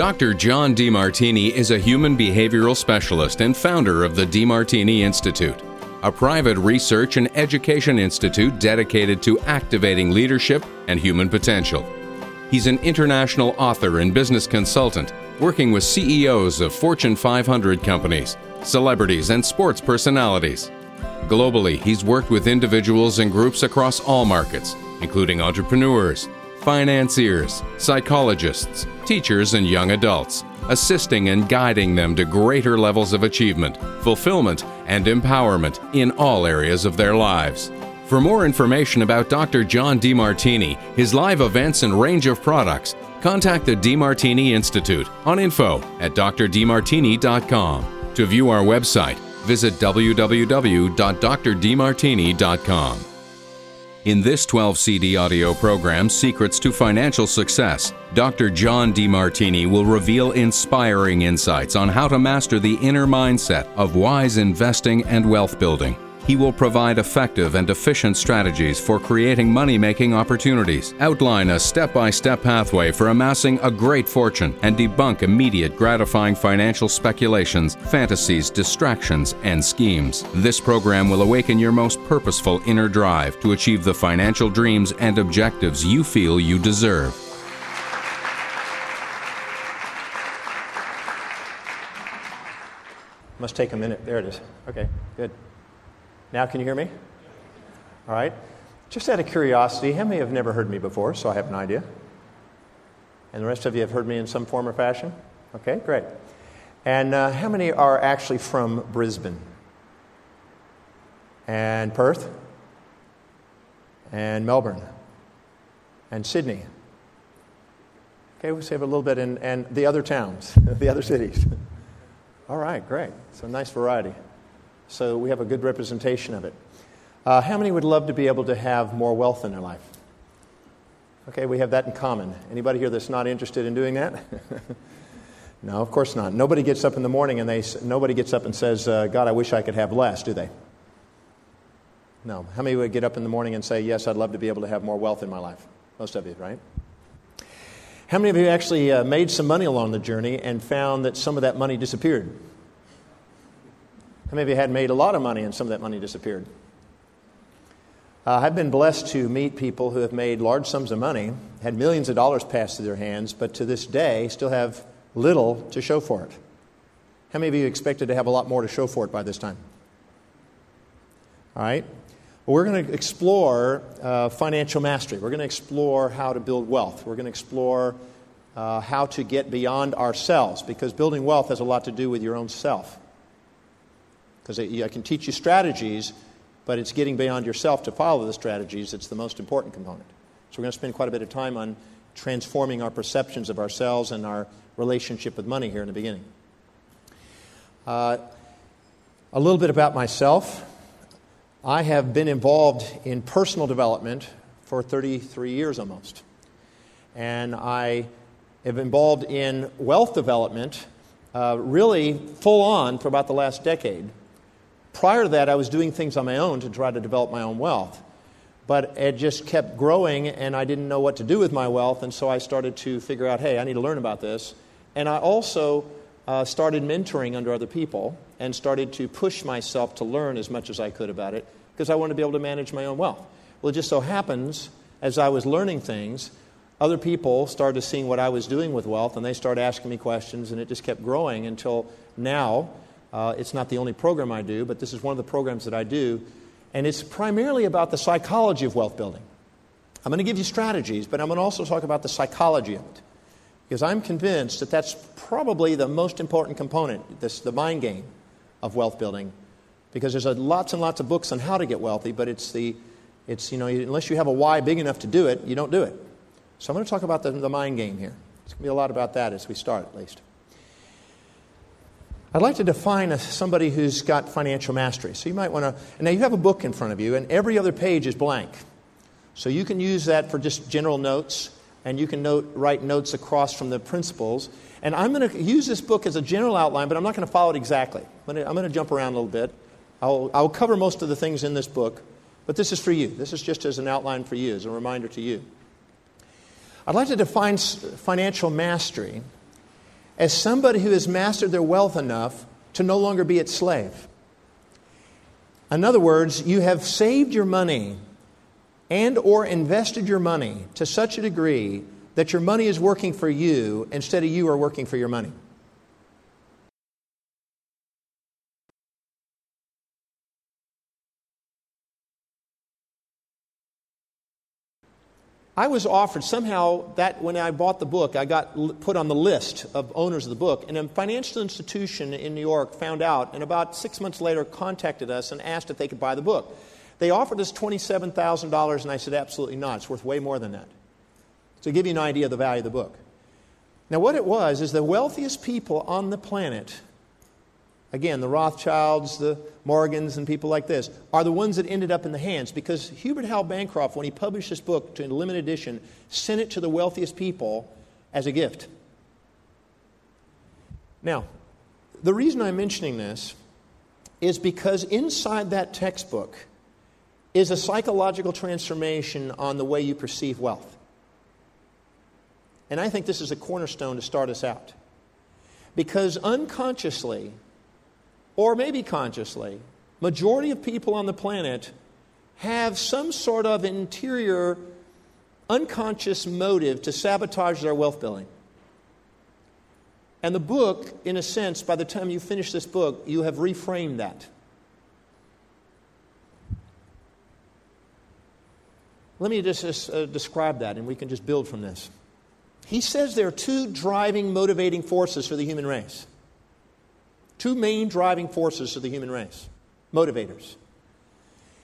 Dr. John Demartini is a human behavioral specialist and founder of the Demartini Institute, a private research and education institute dedicated to activating leadership and human potential. He's an international author and business consultant, working with CEOs of Fortune 500 companies, celebrities, and sports personalities. Globally, he's worked with individuals and groups across all markets, including entrepreneurs, financiers, psychologists, teachers, and young adults, assisting and guiding them to greater levels of achievement, fulfillment, and empowerment in all areas of their lives. For more information about Dr. John Demartini, his live events and range of products, contact the Demartini Institute on info@drdemartini.com. To view our website, visit www.drdemartini.com. In this 12-CD audio program, Secrets to Financial Success, Dr. John Demartini will reveal inspiring insights on how to master the inner mindset of wise investing and wealth building. He will provide effective and efficient strategies for creating money-making opportunities, outline a step-by-step pathway for amassing a great fortune, and debunk immediate gratifying financial speculations, fantasies, distractions, and schemes. This program will awaken your most purposeful inner drive to achieve the financial dreams and objectives you feel you deserve. Must take a minute. There it is. Okay, good. Now can you hear me? All right. Just out of curiosity, how many have never heard me before, so I have an idea? And the rest of you have heard me in some form or fashion? Okay, great. And how many are actually from Brisbane? And Perth? And Melbourne? And Sydney? Okay, we'll save a little bit in the other towns, the other cities. All right, great. So nice variety. So we have a good representation of it. How many would love to be able to have more wealth in their life? Okay, we have that in common. Anybody here that's not interested in doing that? No, of course not. Nobody gets up in the morning and nobody gets up and says, God, I wish I could have less, do they? No. How many would get up in the morning and say, yes, I'd love to be able to have more wealth in my life? Most of you, right? How many of you actually made some money along the journey and found that some of that money disappeared? How many of you had made a lot of money and some of that money disappeared? I've been blessed to meet people who have made large sums of money, had millions of dollars pass through their hands, but to this day still have little to show for it. How many of you expected to have a lot more to show for it by this time? All right. Well, we're going to explore financial mastery. We're going to explore how to build wealth. We're going to explore how to get beyond ourselves, because building wealth has a lot to do with your own self. Because I can teach you strategies, but it's getting beyond yourself to follow the strategies that's the most important component. So we're going to spend quite a bit of time on transforming our perceptions of ourselves and our relationship with money here in the beginning. A little bit about myself. I have been involved in personal development for 33 years almost. And I have been involved in wealth development really full on for about the last decade. Prior to that, I was doing things on my own to try to develop my own wealth. But it just kept growing, and I didn't know what to do with my wealth, and so I started to figure out, hey, I need to learn about this. And I also started mentoring under other people and started to push myself to learn as much as I could about it because I wanted to be able to manage my own wealth. Well, it just so happens, as I was learning things, other people started seeing what I was doing with wealth, and they started asking me questions, and it just kept growing until now. It's not the only program I do, but this is one of the programs that I do. And it's primarily about the psychology of wealth building. I'm going to give you strategies, but I'm going to also talk about the psychology of it. Because I'm convinced that that's probably the most important component, the mind game of wealth building. Because there's lots and lots of books on how to get wealthy, but it's unless you have a why big enough to do it, you don't do it. So I'm going to talk about the mind game here. It's going to be a lot about that as we start, at least. I'd like to define somebody who's got financial mastery. So you might want to... And now you have a book in front of you, and every other page is blank. So you can use that for just general notes, and you can write notes across from the principles. And I'm going to use this book as a general outline, but I'm not going to follow it exactly. I'm going to jump around a little bit. I'll cover most of the things in this book, but this is for you. This is just as an outline for you, as a reminder to you. I'd like to define financial mastery as somebody who has mastered their wealth enough to no longer be its slave. In other words, you have saved your money and or invested your money to such a degree that your money is working for you instead of you are working for your money. I was offered somehow that when I bought the book, I got put on the list of owners of the book. And a financial institution in New York found out and about 6 months later contacted us and asked if they could buy the book. They offered us $27,000 and I said, absolutely not. It's worth way more than that. To give you an idea of the value of the book. Now what it was is the wealthiest people on the planet, again, the Rothschilds, the Morgans, and people like this, are the ones that ended up in the hands because Hubert Hal Bancroft, when he published this book to a limited edition, sent it to the wealthiest people as a gift. Now, the reason I'm mentioning this is because inside that textbook is a psychological transformation on the way you perceive wealth. And I think this is a cornerstone to start us out. Because unconsciously, or maybe consciously, majority of people on the planet have some sort of interior, unconscious motive to sabotage their wealth building. And the book, in a sense, by the time you finish this book, you have reframed that. Let me just describe that, and we can just build from this. He says there are two driving, motivating forces for the human race. Two main driving forces of the human race, motivators.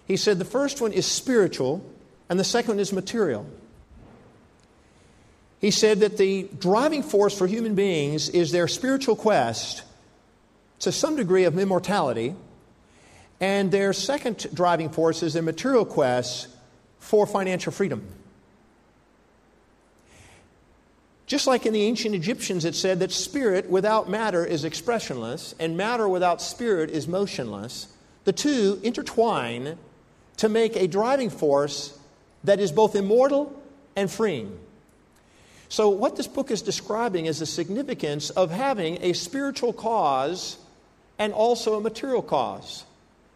He said the first one is spiritual and the second one is material. He said that the driving force for human beings is their spiritual quest to some degree of immortality, and their second driving force is their material quest for financial freedom. Just like in the ancient Egyptians, it said that spirit without matter is expressionless and matter without spirit is motionless. The two intertwine to make a driving force that is both immortal and freeing. So what this book is describing is the significance of having a spiritual cause and also a material cause.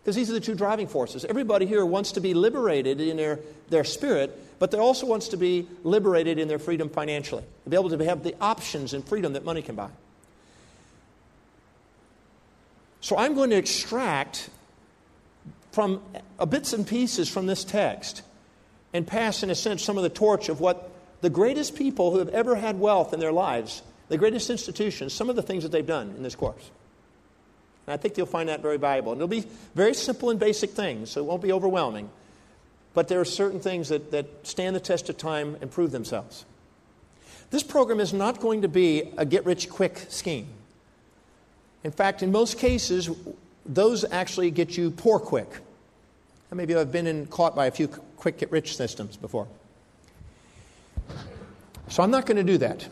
Because these are the two driving forces. Everybody here wants to be liberated in their spirit, but they also wants to be liberated in their freedom financially. To be able to have the options and freedom that money can buy. So I'm going to extract from bits and pieces from this text and pass, in a sense, some of the torch of what the greatest people who have ever had wealth in their lives, the greatest institutions, some of the things that they've done in this course. And I think you'll find that very valuable. And it'll be very simple and basic things, so it won't be overwhelming. But there are certain things that stand the test of time and prove themselves. This program is not going to be a get-rich-quick scheme. In fact, in most cases, those actually get you poor quick. How many of you have been caught by a few quick get-rich systems before? So I'm not going to do that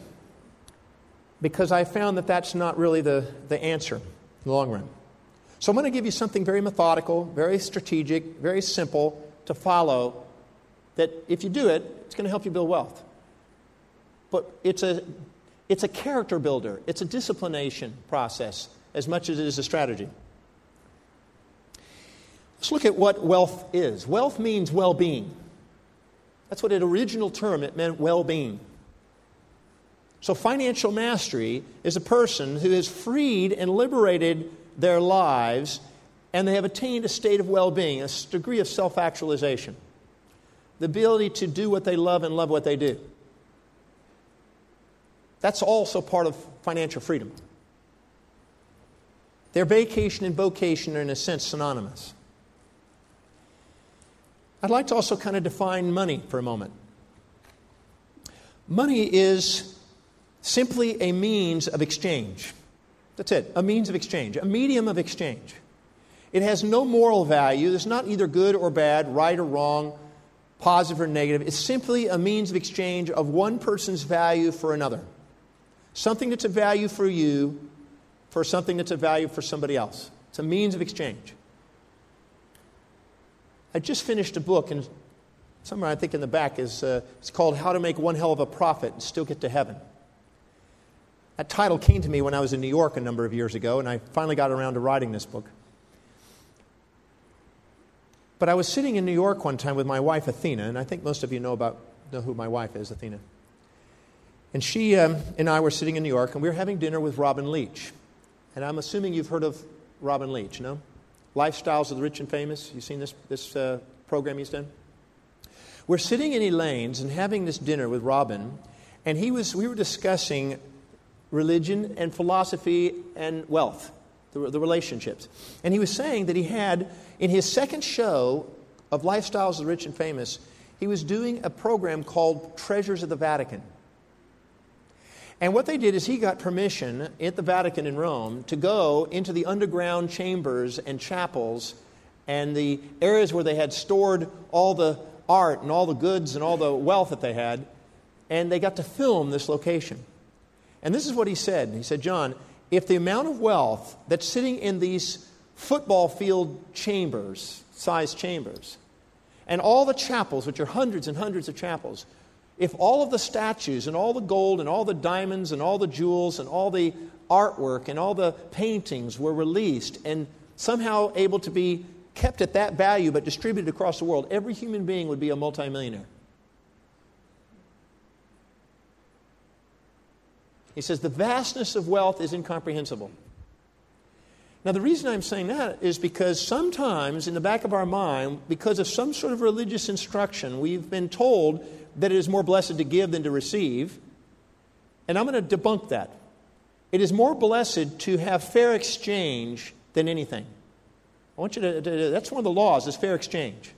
because I found that that's not really the answer. Long run. So I'm going to give you something very methodical, very strategic, very simple to follow that if you do it, it's going to help you build wealth. But it's a character builder. It's a disciplination process as much as it is a strategy. Let's look at what wealth is. Wealth means well-being. That's what an original term, it meant well-being. So financial mastery is a person who has freed and liberated their lives and they have attained a state of well-being, a degree of self-actualization. The ability to do what they love and love what they do. That's also part of financial freedom. Their vacation and vocation are in a sense synonymous. I'd like to also kind of define money for a moment. Money is simply a means of exchange. That's it, a means of exchange, a medium of exchange. It has no moral value. It's not either good or bad, right or wrong, positive or negative. It's simply a means of exchange of one person's value for another. Something that's a value for you for something that's a value for somebody else. It's a means of exchange. I just finished a book, and somewhere I think in the back is it's called How to Make One Hell of a Profit and Still Get to Heaven. That title came to me when I was in New York a number of years ago, and I finally got around to writing this book. But I was sitting in New York one time with my wife, Athena, and I think most of you know who my wife is, Athena. And she and I were sitting in New York, and we were having dinner with Robin Leach. And I'm assuming you've heard of Robin Leach, no? Lifestyles of the Rich and Famous. You've seen this program he's done? We're sitting in Elaine's and having this dinner with Robin, and we were discussing religion and philosophy and wealth, the relationships. And he was saying that he had, in his second show of Lifestyles of the Rich and Famous, he was doing a program called Treasures of the Vatican. And what they did is he got permission at the Vatican in Rome to go into the underground chambers and chapels and the areas where they had stored all the art and all the goods and all the wealth that they had, and they got to film this location. And this is what he said. He said, John, if the amount of wealth that's sitting in these football field chambers, sized chambers, and all the chapels, which are hundreds and hundreds of chapels, if all of the statues and all the gold and all the diamonds and all the jewels and all the artwork and all the paintings were released and somehow able to be kept at that value but distributed across the world, every human being would be a multimillionaire. He says the vastness of wealth is incomprehensible. Now, the reason I'm saying that is because sometimes in the back of our mind, because of some sort of religious instruction, we've been told that it is more blessed to give than to receive. And I'm going to debunk that. It is more blessed to have fair exchange than anything. I want you to that's one of the laws, is fair exchange.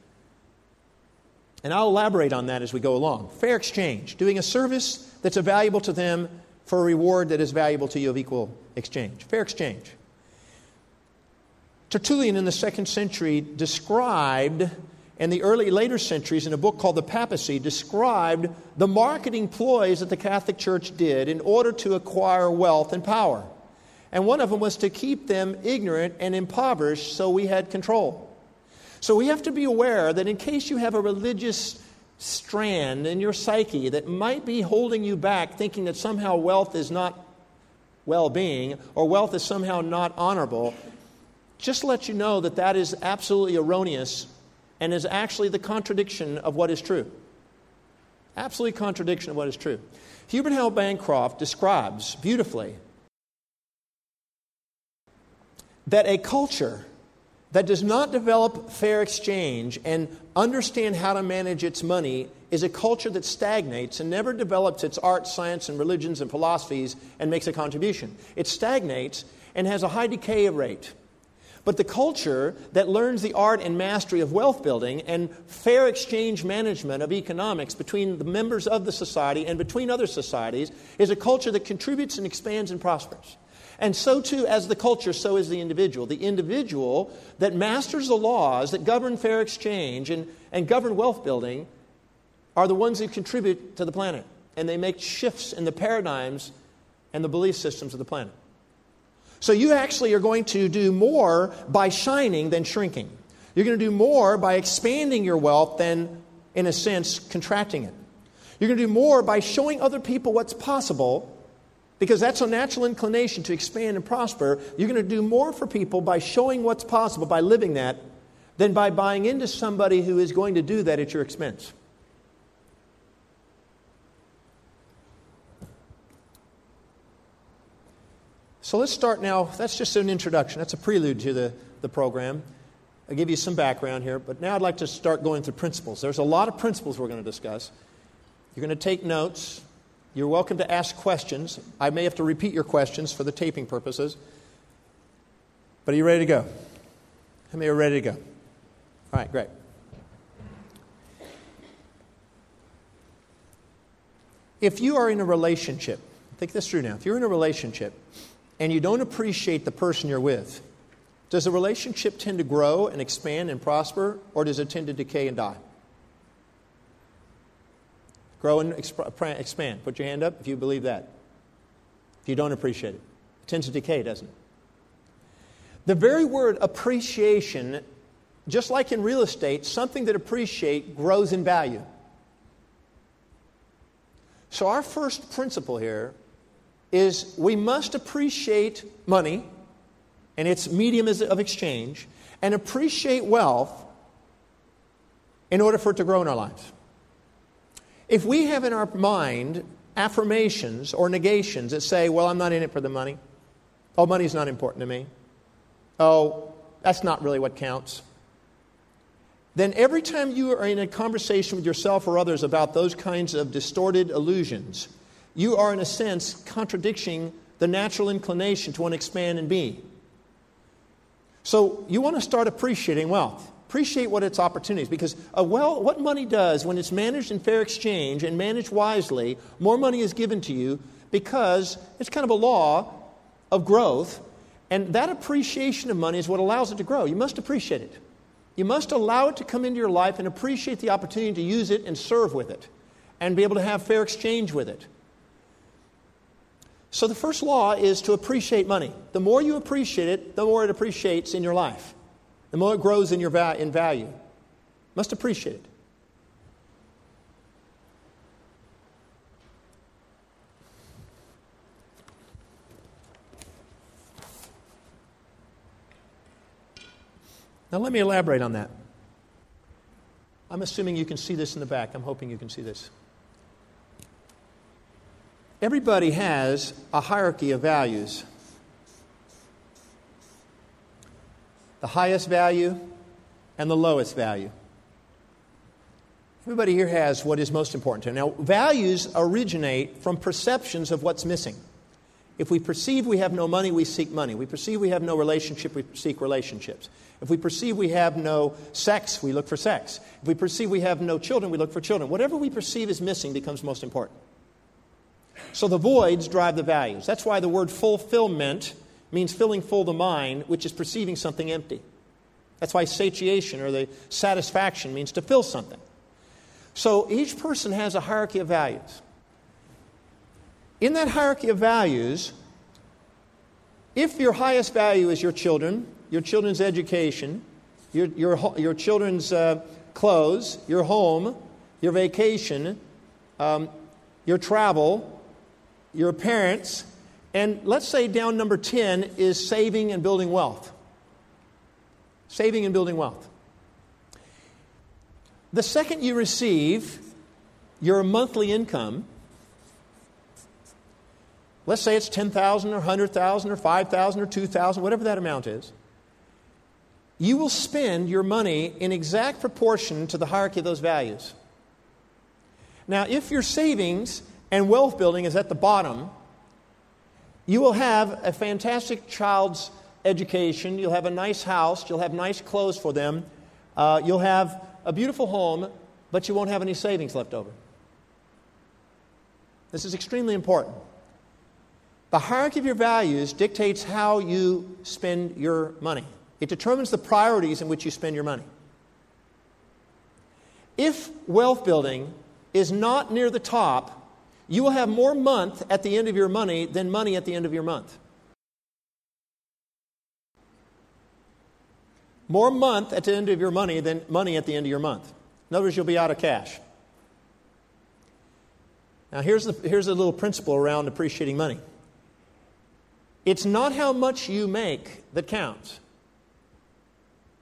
And I'll elaborate on that as we go along. Fair exchange, doing a service that's valuable to them for a reward that is valuable to you of equal exchange. Fair exchange. Tertullian in the 2nd century described, and the later centuries, in a book called The Papacy, described the marketing ploys that the Catholic Church did in order to acquire wealth and power. And one of them was to keep them ignorant and impoverished so we had control. So we have to be aware that in case you have a religious strand in your psyche that might be holding you back, thinking that somehow wealth is not well-being, or wealth is somehow not honorable, just let you know that that is absolutely erroneous and is actually the contradiction of what is true. Absolute contradiction of what is true. Hubert Hal Bancroft describes beautifully that a culture that does not develop fair exchange and understand how to manage its money is a culture that stagnates and never develops its art, science, and religions and philosophies and makes a contribution. It stagnates and has a high decay rate. But the culture that learns the art and mastery of wealth building and fair exchange management of economics between the members of the society and between other societies is a culture that contributes and expands and prospers. And so too, as the culture, so is the individual. The individual that masters the laws that govern fair exchange and govern wealth building are the ones who contribute to the planet. And they make shifts in the paradigms and the belief systems of the planet. So you actually are going to do more by shining than shrinking. You're going to do more by expanding your wealth than, in a sense, contracting it. You're going to do more by showing other people what's possible, because that's a natural inclination to expand and prosper. You're going to do more for people by showing what's possible, by living that, than by buying into somebody who is going to do that at your expense. So let's start now. That's just an introduction. That's a prelude to the program. I'll give you some background here, but now I'd like to start going through principles. There's a lot of principles we're going to discuss. You're going to take notes. You're welcome to ask questions. I may have to repeat your questions for the taping purposes. But are you ready to go? How many are ready to go? All right, great. If you are in a relationship, think this through now. If you're in a relationship and you don't appreciate the person you're with, does the relationship tend to grow and expand and prosper, or does it tend to decay and die? Grow and expand. Put your hand up if you believe that. If you don't appreciate it. It tends to decay, doesn't it? The very word appreciation, just like in real estate, something that appreciates grows in value. So our first principle here is we must appreciate money and its medium of exchange and appreciate wealth in order for it to grow in our lives. If we have in our mind affirmations or negations that say, well, I'm not in it for the money. Oh, money's not important to me. Oh, that's not really what counts. Then every time you are in a conversation with yourself or others about those kinds of distorted illusions, you are, in a sense, contradicting the natural inclination to want to expand and be. So you want to start appreciating wealth. Appreciate what its opportunities, because what money does when it's managed in fair exchange and managed wisely, more money is given to you because it's kind of a law of growth, and that appreciation of money is what allows it to grow. You must appreciate it. You must allow it to come into your life and appreciate the opportunity to use it and serve with it and be able to have fair exchange with it. So the first law is to appreciate money. The more you appreciate it, the more it appreciates in your life. The more it grows in your value. You must appreciate it. Now let me elaborate on that. I'm assuming you can see this in the back. I'm hoping you can see this. Everybody has a hierarchy of values. The highest value and the lowest value. Everybody here has what is most important to them. Now, values originate from perceptions of what's missing. If we perceive we have no money, we seek money. We perceive we have no relationship, we seek relationships. If we perceive we have no sex, we look for sex. If we perceive we have no children, we look for children. Whatever we perceive is missing becomes most important. So the voids drive the values. That's why the word fulfillment means filling full the mind, which is perceiving something empty. That's why satiation or the satisfaction means to fill something. So each person has a hierarchy of values. In that hierarchy of values, if your highest value is your children's education, your children's clothes, your home, your vacation, your travel, your parents, and let's say down number 10 is saving and building wealth. Saving and building wealth. The second you receive your monthly income, let's say it's $10,000 or $100,000 or $5,000 or $2,000, whatever that amount is, you will spend your money in exact proportion to the hierarchy of those values. Now, if your savings and wealth building is at the bottom, you will have a fantastic child's education. You'll have a nice house. You'll have nice clothes for them. You'll have a beautiful home, but you won't have any savings left over. This is extremely important. The hierarchy of your values dictates how you spend your money. It determines the priorities in which you spend your money. If wealth building is not near the top, you will have more month at the end of your money than money at the end of your month. More month at the end of your money than money at the end of your month. In other words, you'll be out of cash. Now, here's a little principle around appreciating money. It's not how much you make that counts.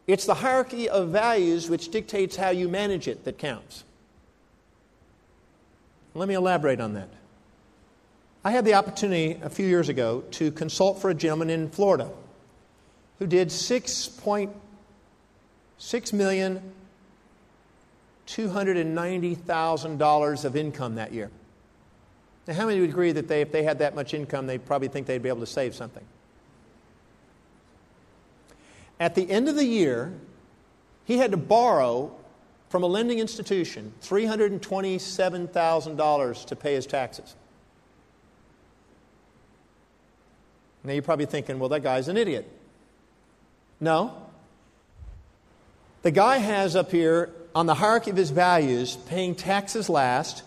It's the hierarchy of values which dictates how you manage it that counts. Let me elaborate on that. I had the opportunity a few years ago to consult for a gentleman in Florida who did $6,290,000 of income that year. Now, how many would agree that if they had that much income, they'd probably think they'd be able to save something? At the end of the year, he had to borrow from a lending institution $327,000 to pay his taxes. Now, you're probably thinking, well, that guy's an idiot. No. The guy has up here, on the hierarchy of his values, paying taxes last,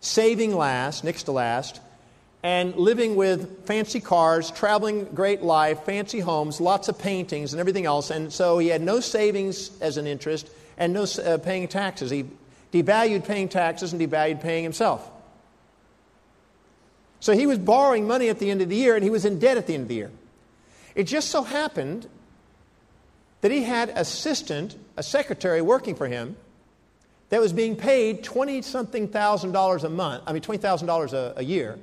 saving last, next to last, and living with fancy cars, traveling great life, fancy homes, lots of paintings and everything else. And so he had no savings as an interest and no paying taxes. He devalued paying taxes and devalued paying himself. So he was borrowing money at the end of the year, and he was in debt at the end of the year. It just so happened that he had an assistant, a secretary working for him, that was being paid $20,000 a month. I mean, $20,000 a year,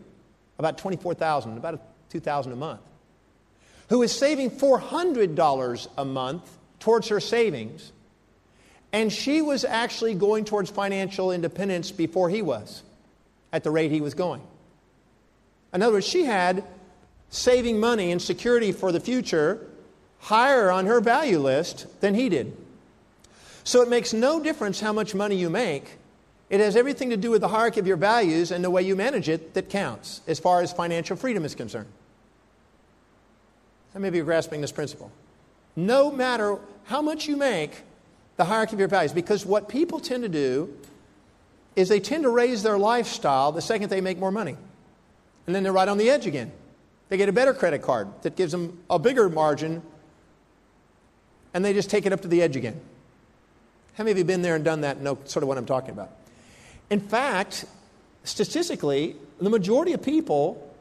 about $24,000, about $2,000 a month. Who was saving $400 a month towards her savings, and she was actually going towards financial independence before he was, at the rate he was going. In other words, she had saving money and security for the future higher on her value list than he did. So it makes no difference how much money you make. It has everything to do with the hierarchy of your values and the way you manage it that counts as far as financial freedom is concerned. And maybe you're grasping this principle. No matter how much you make, the hierarchy of your values. Because what people tend to do is they tend to raise their lifestyle the second they make more money. And then they're right on the edge again. They get a better credit card that gives them a bigger margin, and they just take it up to the edge again. How many of you have been there and done that and know sort of what I'm talking about? In fact, statistically, the majority of people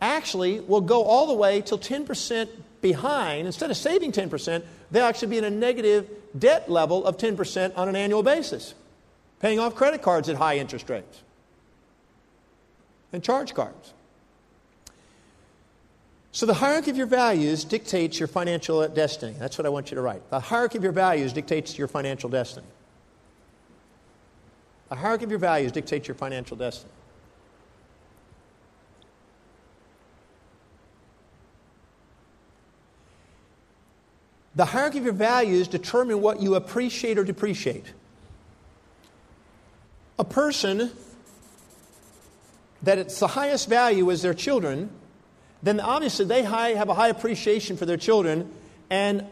actually will go all the way till 10% behind. Instead of saving 10%, they'll actually be in a negative debt level of 10% on an annual basis, paying off credit cards at high interest rates and charge cards. So the hierarchy of your values dictates your financial destiny. That's what I want you to write. The hierarchy of your values dictates your financial destiny. The hierarchy of your values dictates your financial destiny. The hierarchy of your values determine what you appreciate or depreciate. A person that it's the highest value is their children, then obviously they have a high appreciation for their children and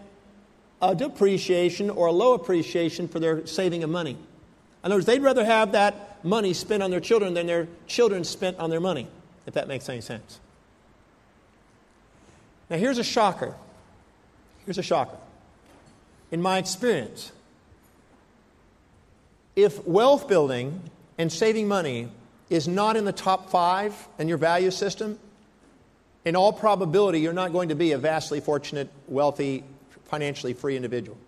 a depreciation or a low appreciation for their saving of money. In other words, they'd rather have that money spent on their children than their children spent on their money, if that makes any sense. Now, here's a shocker. Here's a shocker. In my experience, if wealth building and saving money is not in the top 5 in your value system, in all probability, you're not going to be a vastly fortunate, wealthy, financially free individual.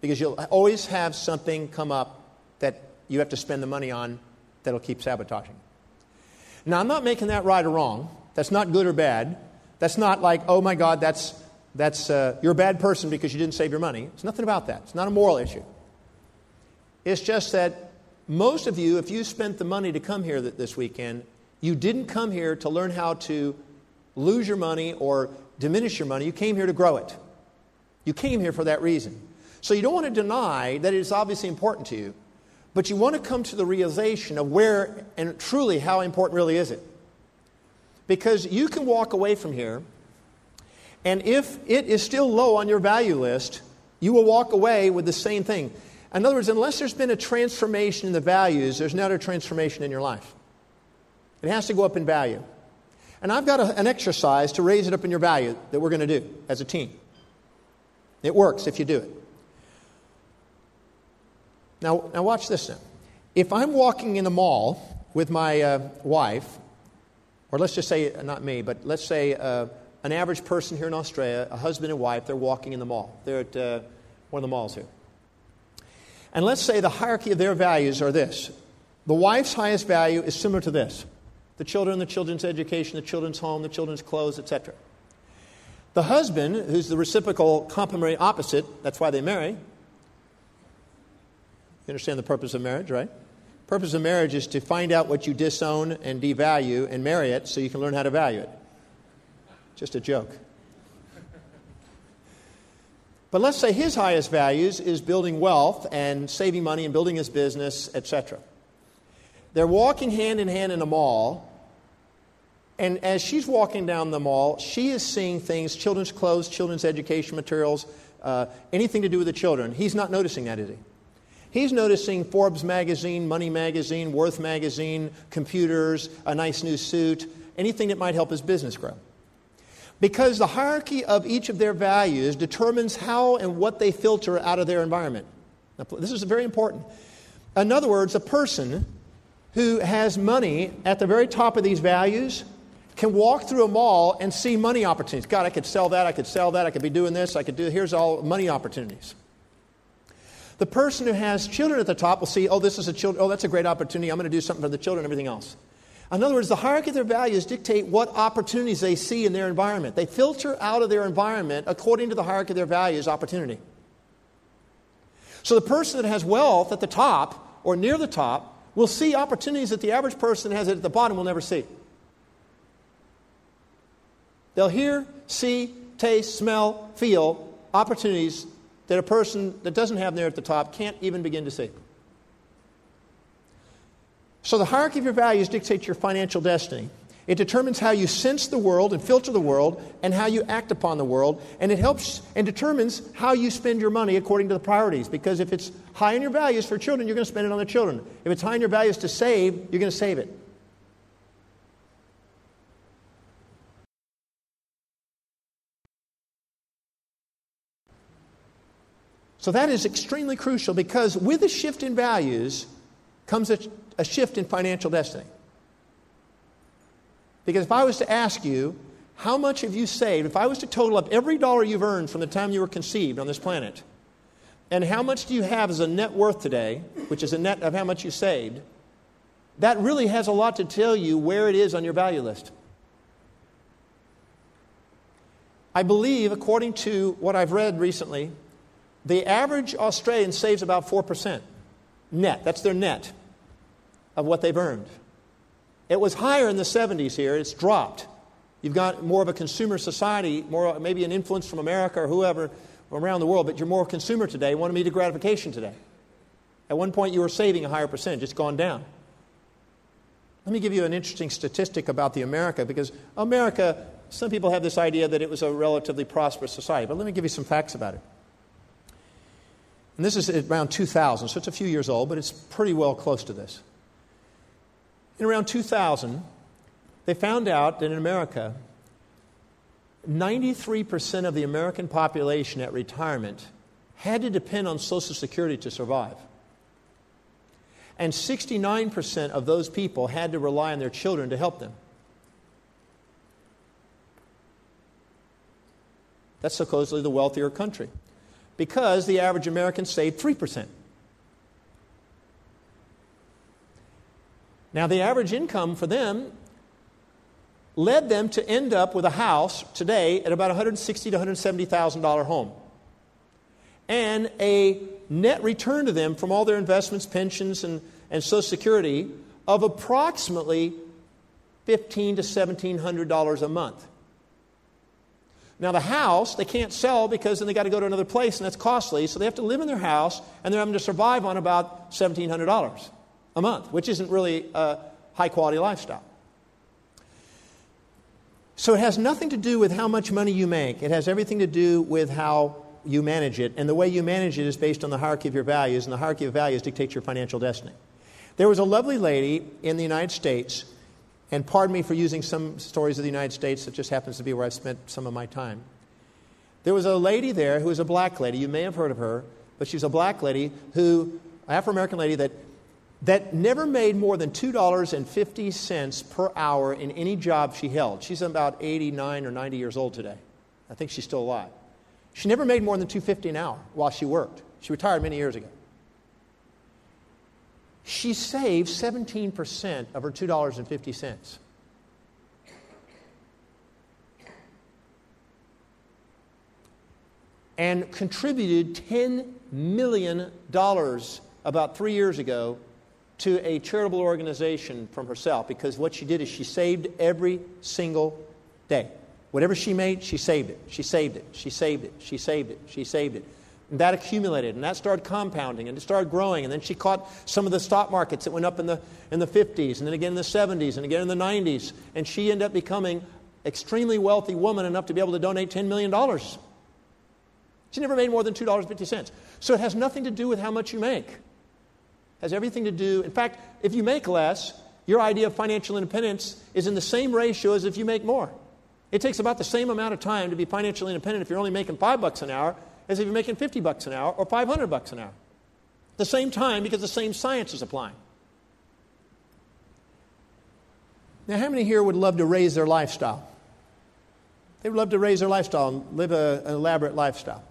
Because you'll always have something come up that you have to spend the money on that'll keep sabotaging. Now, I'm not making that right or wrong. That's not good or bad. That's not like, oh my God, that's you're a bad person because you didn't save your money. It's nothing about that. It's not a moral issue. It's just that most of you, if you spent the money to come here this weekend, you didn't come here to learn how to lose your money or diminish your money. You came here to grow it. You came here for that reason. So you don't want to deny that it is obviously important to you, but you want to come to the realization of where and truly how important really is it. Because you can walk away from here, and if it is still low on your value list, you will walk away with the same thing. In other words, unless there's been a transformation in the values, there's not a transformation in your life. It has to go up in value. And I've got an exercise to raise it up in your value that we're going to do as a team. It works if you do it. Now watch this now. If I'm walking in the mall with my wife, or let's just say, not me, but let's say an average person here in Australia, a husband and wife, they're walking in the mall. They're at one of the malls here. And let's say the hierarchy of their values are this. The wife's highest value is similar to this. The children, the children's education, the children's home, the children's clothes, etc. The husband, who's the reciprocal complementary opposite, that's why they marry. You understand the purpose of marriage, right? Purpose of marriage is to find out what you disown and devalue and marry it so you can learn how to value it. Just a joke. But let's say his highest values is building wealth and saving money and building his business, etc. They're walking hand in hand in a mall, and as she's walking down the mall, she is seeing things, children's clothes, children's education materials, anything to do with the children. He's not noticing that, is he? He's noticing Forbes magazine, Money magazine, Worth magazine, computers, a nice new suit, anything that might help his business grow. Because the hierarchy of each of their values determines how and what they filter out of their environment. Now, this is very important. In other words, a person who has money at the very top of these values can walk through a mall and see money opportunities. God, I could sell that, I could sell that, I could be doing this, I could do, here's all money opportunities. The person who has children at the top will see, oh, this is a child, oh, that's a great opportunity, I'm going to do something for the children, everything else. In other words, the hierarchy of their values dictate what opportunities they see in their environment. They filter out of their environment, according to the hierarchy of their values, opportunity. So the person that has wealth at the top, or near the top, will see opportunities that the average person has at the bottom will never see. They'll hear, see, taste, smell, feel opportunities that a person that doesn't have there at the top can't even begin to see. So the hierarchy of your values dictates your financial destiny. It determines how you sense the world and filter the world and how you act upon the world. And it helps and determines how you spend your money according to the priorities. Because if it's high in your values for children, you're going to spend it on the children. If it's high in your values to save, you're going to save it. So that is extremely crucial because with a shift in values comes a shift in financial destiny. Because if I was to ask you, how much have you saved? If I was to total up every dollar you've earned from the time you were conceived on this planet, and how much do you have as a net worth today, which is a net of how much you saved, that really has a lot to tell you where it is on your value list. I believe, according to what I've read recently, the average Australian saves about 4% net. That's their net of what they've earned. It was higher in the 70s here. It's dropped. You've got more of a consumer society, more maybe an influence from America or whoever around the world, but you're more consumer today, want immediate gratification today. At one point, you were saving a higher percentage. It's gone down. Let me give you an interesting statistic about the America, because America, some people have this idea that it was a relatively prosperous society, but let me give you some facts about it. And this is around 2000, so it's a few years old, but it's pretty well close to this. In around 2000, they found out that in America, 93% of the American population at retirement had to depend on Social Security to survive. And 69% of those people had to rely on their children to help them. That's supposedly the wealthier country. Because the average American saved 3%. Now, the average income for them led them to end up with a house today at about $160,000 to $170,000 home. And a net return to them from all their investments, pensions, and Social Security of approximately $1,500 to $1,700 a month. Now, the house, they can't sell because then they got to go to another place, and that's costly. So they have to live in their house, and they're having to survive on about $1,700 a month, which isn't really a high-quality lifestyle. So it has nothing to do with how much money you make. It has everything to do with how you manage it. And the way you manage it is based on the hierarchy of your values, and the hierarchy of values dictates your financial destiny. There was a lovely lady in the United States. And pardon me for using some stories of the United States. It just happens to be where I've spent some of my time. There was a lady there who was a black lady. You may have heard of her, but she was a black lady who, Afro-American lady, that never made more than $2.50 per hour in any job she held. She's about 89 or 90 years old today. I think she's still alive. She never made more than $2.50 an hour while she worked. She retired many years ago. She saved 17% of her $2.50. And contributed $10 million about 3 years ago to a charitable organization from herself. Because what she did is she saved every single day. Whatever she made, she saved it. She saved it. She saved it. She saved it. She saved it. And that accumulated, and that started compounding, and it started growing. And then she caught some of the stock markets that went up in the 50s, and then again in the 70s, and again in the 90s. And she ended up becoming an extremely wealthy woman enough to be able to donate $10 million. She never made more than $2.50. So it has nothing to do with how much you make. It has everything to do, in fact, if you make less, your idea of financial independence is in the same ratio as if you make more. It takes about the same amount of time to be financially independent if you're only making $5 an hour as if you're making $50 an hour or $500 an hour. At the same time, because the same science is applying. Now, how many here would love to raise their lifestyle? They would love to raise their lifestyle and live an elaborate lifestyle.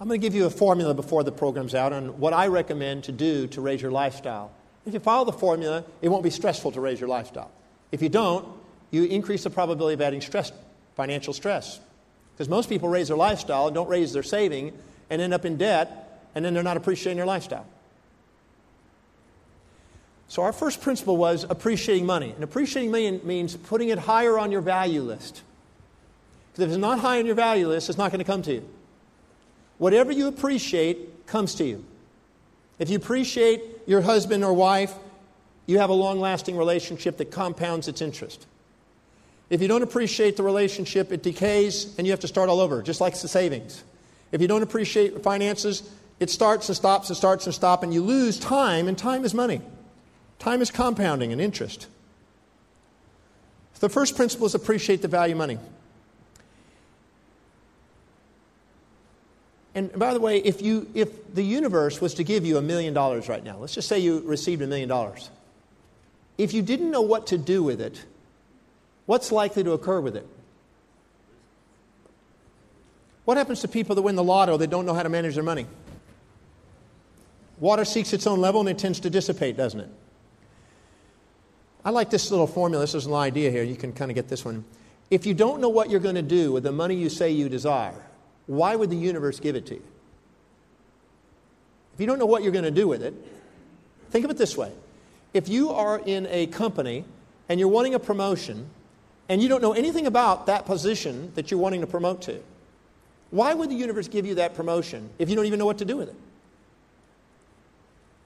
I'm going to give you a formula before the program's out on what I recommend to do to raise your lifestyle. If you follow the formula, it won't be stressful to raise your lifestyle. If you don't, you increase the probability of adding stress, financial stress. Because most people raise their lifestyle and don't raise their saving and end up in debt, and then they're not appreciating their lifestyle. So our first principle was appreciating money. And appreciating money means putting it higher on your value list. Because if it's not high on your value list, it's not going to come to you. Whatever you appreciate comes to you. If you appreciate your husband or wife, you have a long-lasting relationship that compounds its interest. If you don't appreciate the relationship, it decays and you have to start all over, just like the savings. If you don't appreciate finances, it starts and stops and starts and stops, and you lose time, and time is money. Time is compounding and interest. The first principle is appreciate the value of money. And by the way, if the universe was to give you $1 million right now, let's just say you received $1 million. If you didn't know what to do with it, what's likely to occur with it? What happens to people that win the lotto that don't know how to manage their money? Water seeks its own level and it tends to dissipate, doesn't it? I like this little formula. This is an idea here. You can kind of get this one. If you don't know what you're going to do with the money you say you desire, why would the universe give it to you? If you don't know what you're going to do with it, think of it this way. If you are in a company and you're wanting a promotion and you don't know anything about that position that you're wanting to promote to, why would the universe give you that promotion if you don't even know what to do with it?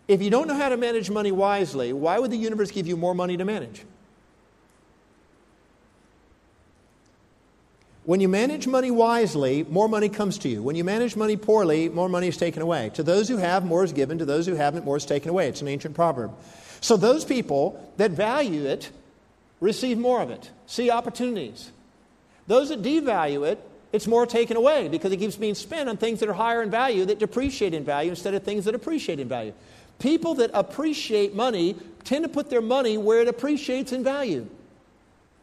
If you don't know how to manage money wisely, why would the universe give you more money to manage? When you manage money wisely, more money comes to you. When you manage money poorly, more money is taken away. To those who have, more is given. To those who haven't, more is taken away. It's an ancient proverb. So those people that value it receive more of it, see opportunities. Those that devalue it, it's more taken away because it keeps being spent on things that are higher in value, that depreciate in value, instead of things that appreciate in value. People that appreciate money tend to put their money where it appreciates in value.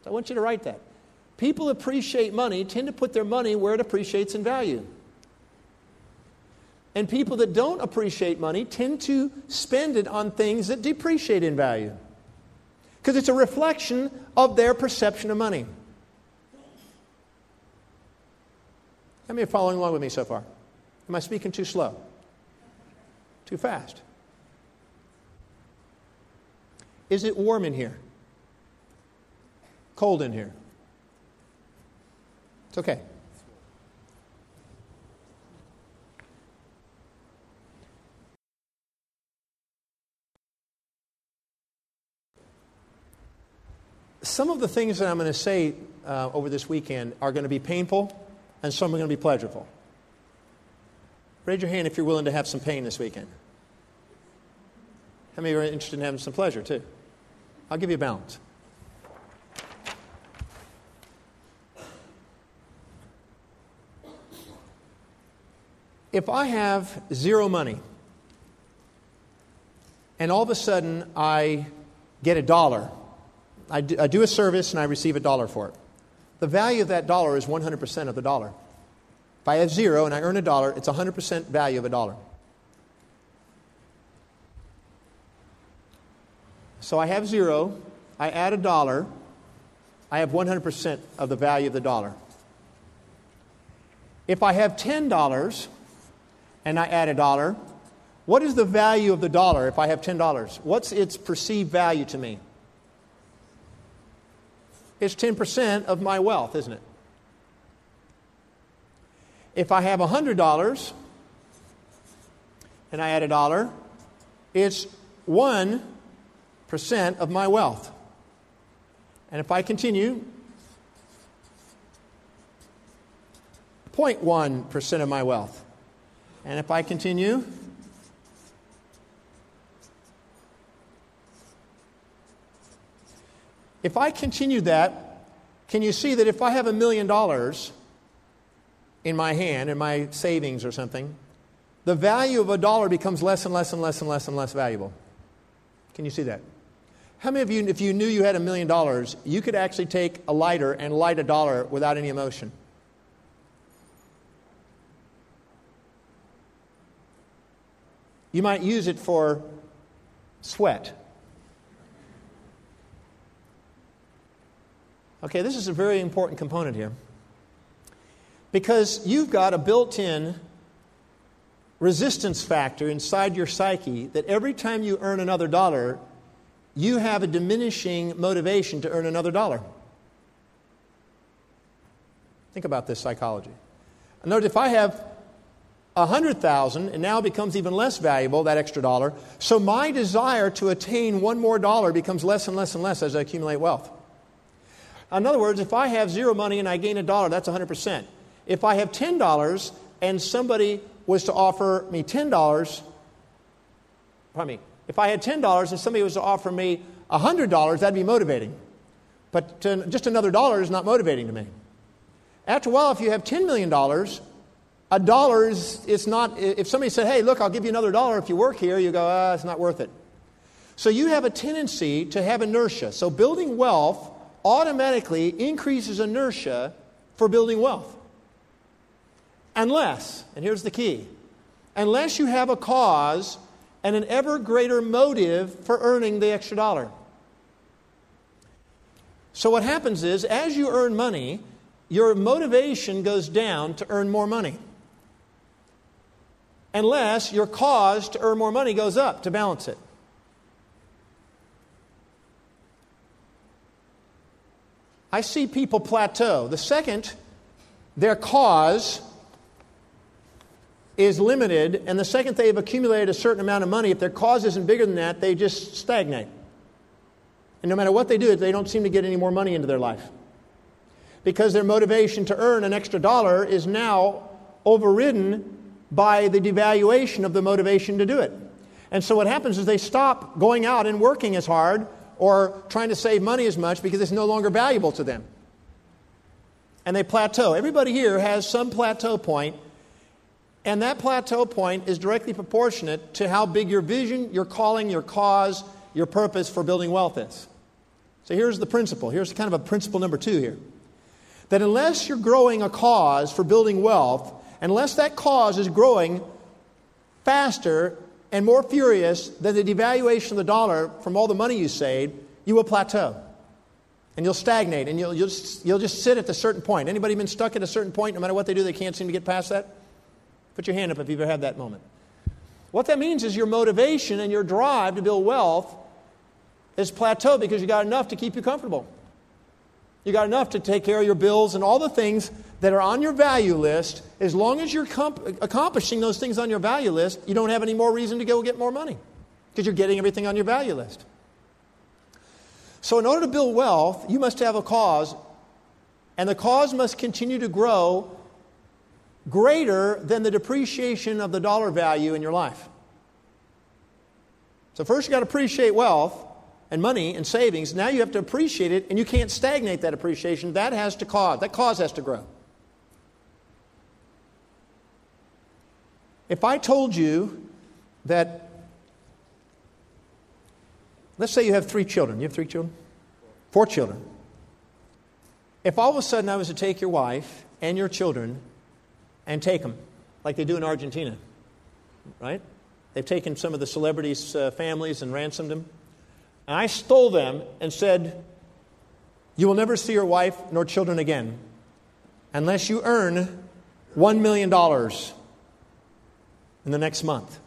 So I want you to write that. People who appreciate money tend to put their money where it appreciates in value. And people that don't appreciate money tend to spend it on things that depreciate in value. Because it's a reflection of their perception of money. How many are following along with me so far? Am I speaking too slow? Too fast? Is it warm in here? Cold in here? It's okay. Some of the things that I'm going to say over this weekend are going to be painful and some are going to be pleasurable. Raise your hand if you're willing to have some pain this weekend. How many are interested in having some pleasure, too? I'll give you a balance. If I have zero money, and all of a sudden I get $1, I do a service and I receive $1 for it. The value of that dollar is 100% of the dollar. If I have zero and I earn $1, it's 100% value of $1. So I have zero, I add $1, I have 100% of the value of the dollar. If I have $10 and I add $1, what is the value of the dollar if I have $10? What's its perceived value to me? It's 10% of my wealth, isn't it? If I have $100 and I add $1, it's 1% of my wealth. And if I continue, 0.1% of my wealth. And if I continue, can you see that if I have $1 million in my hand, in my savings or something, the value of $1 becomes less and less and less and less and less valuable? Can you see that? How many of you, if you knew you had $1 million, you could actually take a lighter and light a dollar without any emotion? You might use it for sweat. Okay, this is a very important component here. Because you've got a built-in resistance factor inside your psyche that every time you earn another dollar, you have a diminishing motivation to earn another dollar. Think about this psychology. Notice if I have 100,000, and now becomes even less valuable, that extra dollar. So my desire to attain one more dollar becomes less and less and less as I accumulate wealth. In other words, if I have zero money and I gain a dollar, that's 100%. If I have $10 and somebody was to offer me $10, if I had $10 and somebody was to offer me $100, that'd be motivating. But just another dollar is not motivating to me. After a while, if you have $10 million, a dollar is, it's not, if somebody said, hey, look, I'll give you another dollar if you work here, you go, it's not worth it. So you have a tendency to have inertia. So building wealth automatically increases inertia for building wealth. Unless, and here's the key, unless you have a cause and an ever greater motive for earning the extra dollar. So what happens is, as you earn money, your motivation goes down to earn more money. Unless your cause to earn more money goes up to balance it. I see people plateau. The second their cause is limited, and the second they've accumulated a certain amount of money, if their cause isn't bigger than that, they just stagnate. And no matter what they do, they don't seem to get any more money into their life. Because their motivation to earn an extra dollar is now overridden by the devaluation of the motivation to do it. And so what happens is they stop going out and working as hard or trying to save money as much because it's no longer valuable to them. And they plateau. Everybody here has some plateau point, and that plateau point is directly proportionate to how big your vision, your calling, your cause, your purpose for building wealth is. So here's the principle. Here's kind of a principle number two here. That unless you're growing a cause for building wealth, unless that cause is growing faster and more furious than the devaluation of the dollar from all the money you saved, you will plateau. And you'll stagnate, and you'll just sit at a certain point. Anybody been stuck at a certain point? No matter what they do, they can't seem to get past that? Put your hand up if you've ever had that moment. What that means is your motivation and your drive to build wealth is plateaued because you got enough to keep you comfortable. You got enough to take care of your bills and all the things that are on your value list. As long as you're accomplishing those things on your value list, you don't have any more reason to go get more money because you're getting everything on your value list. So in order to build wealth, you must have a cause, and the cause must continue to grow greater than the depreciation of the dollar value in your life. So first you've got to appreciate wealth and money and savings. Now you have to appreciate it, and you can't stagnate that appreciation. That has to cause. That cause has to grow. If I told you that, let's say you have three children. You have three children? Four children. If all of a sudden I was to take your wife and your children and take them, like they do in Argentina, right? They've taken some of the celebrities' families and ransomed them. And I stole them and said, you will never see your wife nor children again unless you earn $1 million in the next month.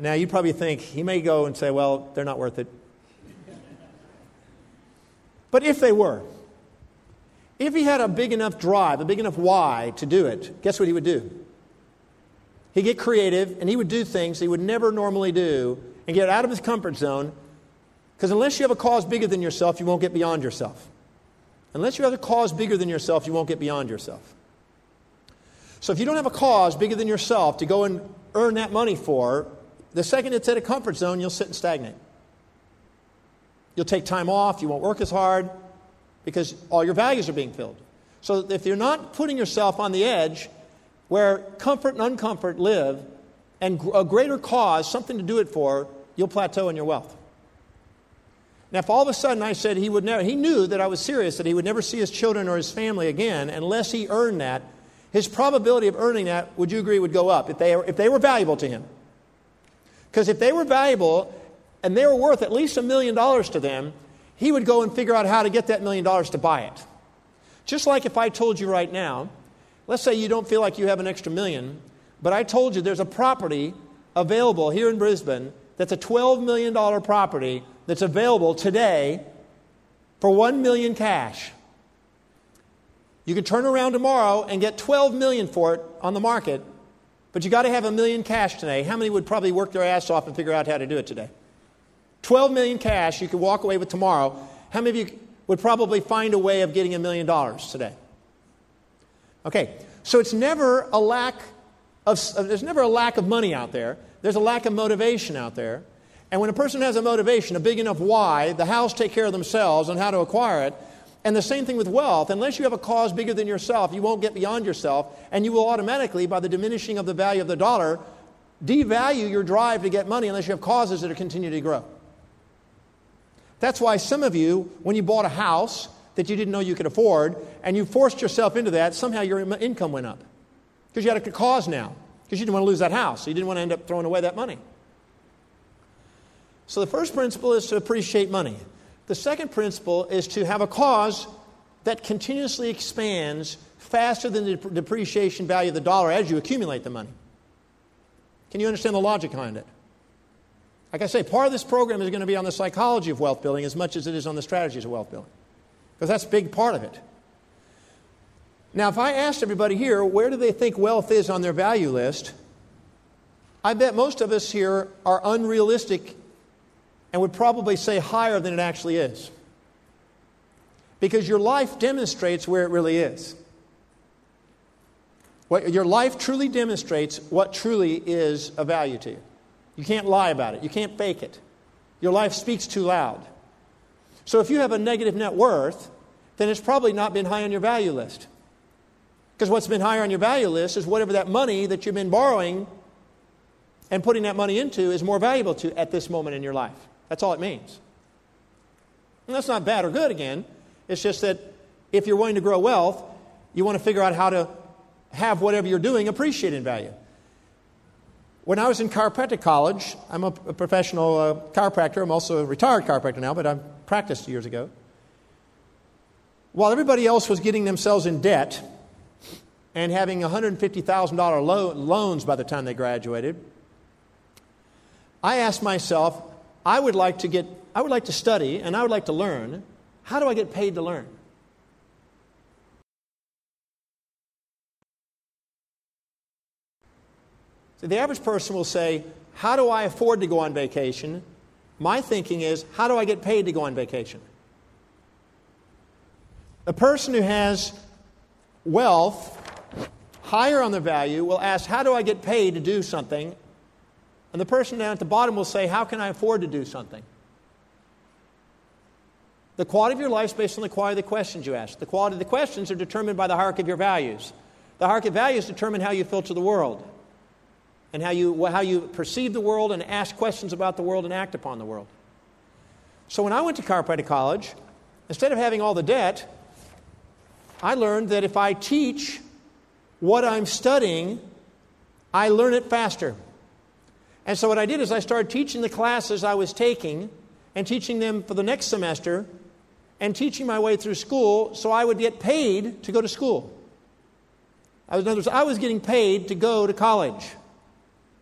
Now, you probably think, he may go and say, well, they're not worth it. But if they were, if he had a big enough drive, a big enough why to do it, guess what he would do? He'd get creative, and he would do things he would never normally do and get out of his comfort zone, because unless you have a cause bigger than yourself, you won't get beyond yourself. Unless you have a cause bigger than yourself, you won't get beyond yourself. So if you don't have a cause bigger than yourself to go and earn that money for, the second it's at a comfort zone, you'll sit and stagnate. You'll take time off, you won't work as hard, because all your values are being filled. So if you're not putting yourself on the edge where comfort and uncomfort live, and a greater cause, something to do it for, you'll plateau in your wealth. Now, if all of a sudden I said he would never, he knew that I was serious, that he would never see his children or his family again unless he earned that, his probability of earning that, would you agree, would go up if they were valuable to him. Because if they were valuable and they were worth at least $1 million to them, he would go and figure out how to get that $1 million to buy it. Just like if I told you right now, let's say you don't feel like you have an extra million, but I told you there's a property available here in Brisbane that's a $12 million property that's available today for $1 million cash. You can turn around tomorrow and get $12 million for it on the market, but you got to have $1 million cash today. How many would probably work their ass off and figure out how to do it today? $12 million cash you could walk away with tomorrow. How many of you would probably find a way of getting $1 million today? Okay, so it's never a lack of, there's never a lack of money out there. There's a lack of motivation out there. And when a person has a motivation, a big enough why, the hows take care of themselves on how to acquire it. And the same thing with wealth. Unless you have a cause bigger than yourself, you won't get beyond yourself, and you will automatically, by the diminishing of the value of the dollar, devalue your drive to get money unless you have causes that are continuing to grow. That's why some of you, when you bought a house that you didn't know you could afford, and you forced yourself into that, somehow your income went up. Because you had a cause now. Because you didn't want to lose that house. So you didn't want to end up throwing away that money. So the first principle is to appreciate money. The second principle is to have a cause that continuously expands faster than the depreciation value of the dollar as you accumulate the money. Can you understand the logic behind it? Like I say, part of this program is going to be on the psychology of wealth building as much as it is on the strategies of wealth building. Because that's a big part of it. Now, if I asked everybody here, where do they think wealth is on their value list? I bet most of us here are unrealistic and would probably say higher than it actually is. Because your life demonstrates where it really is. Your life truly demonstrates what truly is of value to you. You can't lie about it. You can't fake it. Your life speaks too loud. So if you have a negative net worth, then it's probably not been high on your value list. Because what's been higher on your value list is whatever that money that you've been borrowing and putting that money into is more valuable to you at this moment in your life. That's all it means. And that's not bad or good, again. It's just that if you're willing to grow wealth, you want to figure out how to have whatever you're doing appreciate in value. When I was in chiropractic college, I'm a professional chiropractor. I'm also a retired chiropractor now, but I practiced years ago. While everybody else was getting themselves in debt and having $150,000 loans by the time they graduated, I asked myself, I would like to study and I would like to learn. How do I get paid to learn? So the average person will say, how do I afford to go on vacation? My thinking is, how do I get paid to go on vacation? A person who has wealth higher on the value will ask, how do I get paid to do something? And the person down at the bottom will say, how can I afford to do something? The quality of your life is based on the quality of the questions you ask. The quality of the questions are determined by the hierarchy of your values. The hierarchy of values determine how you filter the world, and how you perceive the world and ask questions about the world and act upon the world. So when I went to chiropractic college, instead of having all the debt, I learned that if I teach what I'm studying, I learn it faster. And so what I did is I started teaching the classes I was taking and teaching them for the next semester and teaching my way through school so I would get paid to go to school. In other words, I was getting paid to go to college.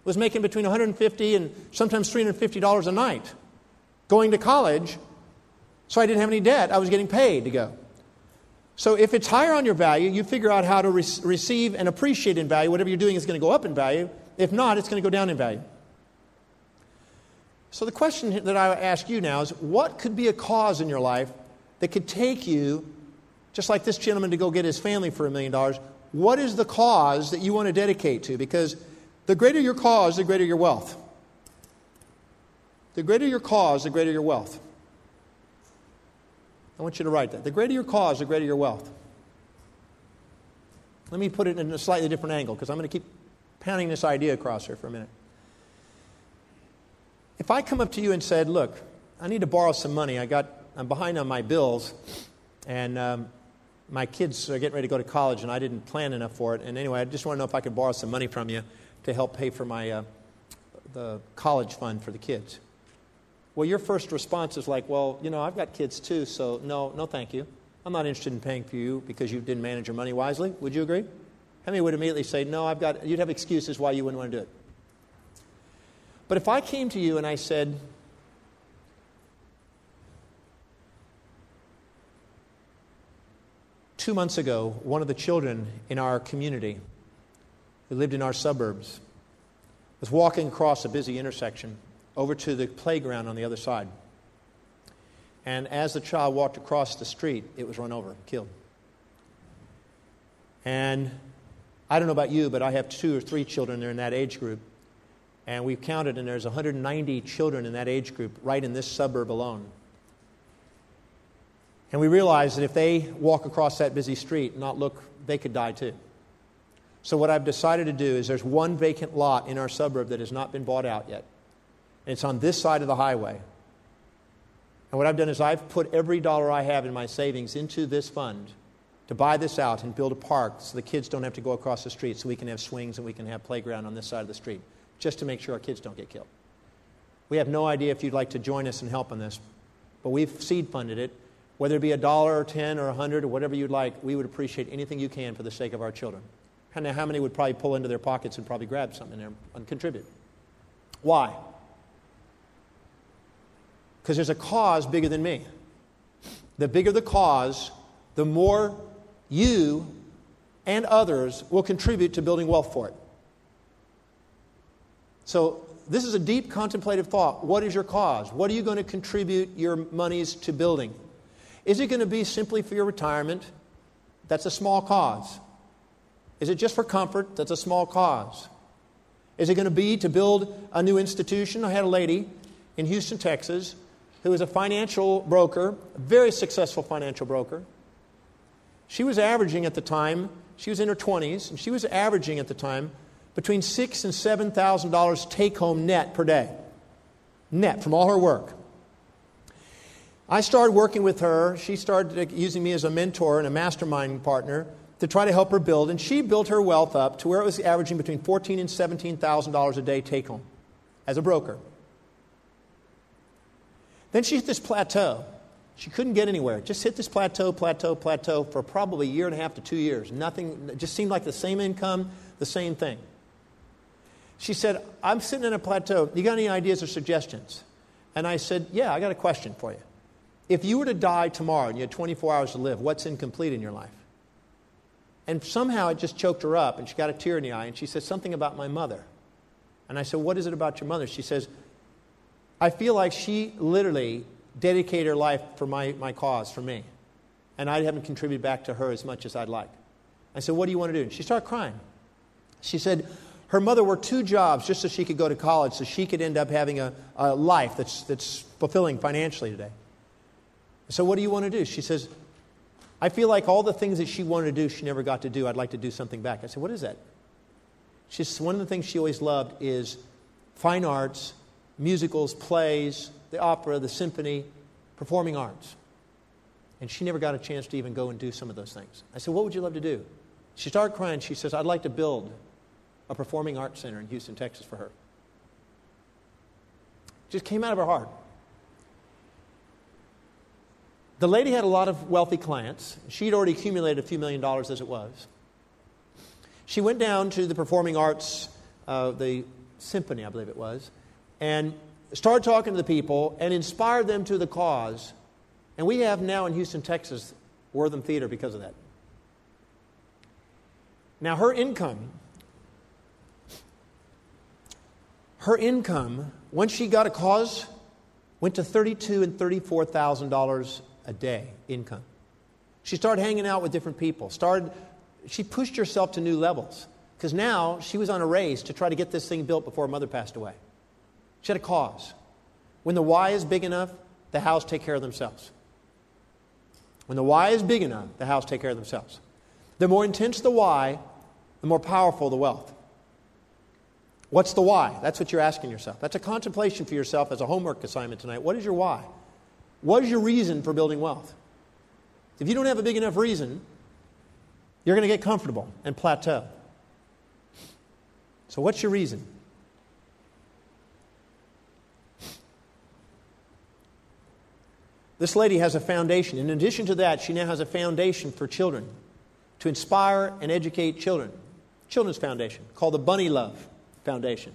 Was making between $150 and sometimes $350 a night going to college, so I didn't have any debt. I was getting paid to go. So if it's higher on your value, you figure out how to receive and appreciate in value. Whatever you're doing is going to go up in value. If not, it's going to go down in value. So the question that I ask you now is, what could be a cause in your life that could take you, just like this gentleman, to go get his family for $1 million? What is the cause that you want to dedicate to? Because the greater your cause, the greater your wealth. The greater your cause, the greater your wealth. I want you to write that. The greater your cause, the greater your wealth. Let me put it in a slightly different angle because I'm going to keep pounding this idea across here for a minute. If I come up to you and said, look, I need to borrow some money. I'm behind on my bills, and my kids are getting ready to go to college, and I didn't plan enough for it. And anyway, I just want to know if I could borrow some money from you to help pay for my the college fund for the kids. Well, your first response is like, well, you know, I've got kids too, so no thank you. I'm not interested in paying for you because you didn't manage your money wisely. Would you agree? How many would immediately say, no, you'd have excuses why you wouldn't want to do it. But if I came to you and I said, "2 months ago, one of the children in our community who lived in our suburbs was walking across a busy intersection over to the playground on the other side. And as the child walked across the street, it was run over, killed. And I don't know about you, but I have 2 or 3 children that are in that age group. And we've counted, and there's 190 children in that age group right in this suburb alone. And we realize that if they walk across that busy street and not look, they could die too. So what I've decided to do is there's one vacant lot in our suburb that has not been bought out yet. And it's on this side of the highway. And what I've done is I've put every dollar I have in my savings into this fund to buy this out and build a park so the kids don't have to go across the street, so we can have swings and we can have playground on this side of the street, just to make sure our kids don't get killed. We have no idea if you'd like to join us and help on this, but we've seed funded it. Whether it be $1 or $10 or $100 or whatever you'd like, we would appreciate anything you can for the sake of our children. And how many would probably pull into their pockets and probably grab something there and contribute? Why? Because there's a cause bigger than me. The bigger the cause, the more you and others will contribute to building wealth for it. So this is a deep contemplative thought. What is your cause? What are you going to contribute your monies to building? Is it going to be simply for your retirement? That's a small cause. Is it just for comfort? That's a small cause. Is it going to be to build a new institution? I had a lady in Houston, Texas, who is a financial broker, a very successful financial broker. She was averaging at the time, she was in her 20s, and she was averaging at the time between $6,000 and $7,000 take-home net per day. Net from all her work. I started working with her. She started using me as a mentor and a mastermind partner to try to help her build. And she built her wealth up to where it was averaging between $14,000 and $17,000 a day take-home as a broker. Then she hit this plateau. She couldn't get anywhere. Just hit this plateau for probably a year and a half to 2 years. Nothing, it just seemed like the same income, the same thing. She said, I'm sitting in a plateau. You got any ideas or suggestions? And I said, yeah, I got a question for you. If you were to die tomorrow and you had 24 hours to live, what's incomplete in your life? And somehow it just choked her up, and she got a tear in the eye, and she said, something about my mother. And I said, what is it about your mother? She says, I feel like she literally dedicated her life for my cause, for me. And I haven't contributed back to her as much as I'd like. I said, what do you want to do? And she started crying. She said her mother worked 2 jobs just so she could go to college, so she could end up having a life that's fulfilling financially today. So what do you want to do? She says, I feel like all the things that she wanted to do, she never got to do. I'd like to do something back. I said, what is that? She says, one of the things she always loved is fine arts, musicals, plays, the opera, the symphony, performing arts. And she never got a chance to even go and do some of those things. I said, what would you love to do? She started crying. She says, I'd like to build a performing arts center in Houston, Texas for her. Just came out of her heart. The lady had a lot of wealthy clients. She'd already accumulated a few million dollars as it was. She went down to the performing arts, the symphony, I believe it was, and started talking to the people and inspired them to the cause. And we have now in Houston, Texas, Wortham Theater because of that. Now her income, once she got a cause, went to $32,000 and $34,000 a day income. She started hanging out with different people. She pushed herself to new levels, because now she was on a race to try to get this thing built before her mother passed away. She had a cause. When the why is big enough, the hows take care of themselves. When the why is big enough, the hows take care of themselves. The more intense the why, the more powerful the wealth. What's the why? That's what you're asking yourself. That's a contemplation for yourself as a homework assignment tonight. What is your why? What is your reason for building wealth? If you don't have a big enough reason, you're going to get comfortable and plateau. So what's your reason? This lady has a foundation. In addition to that, she now has a foundation for children to inspire and educate children. Children's foundation called the Bunny Love Foundation.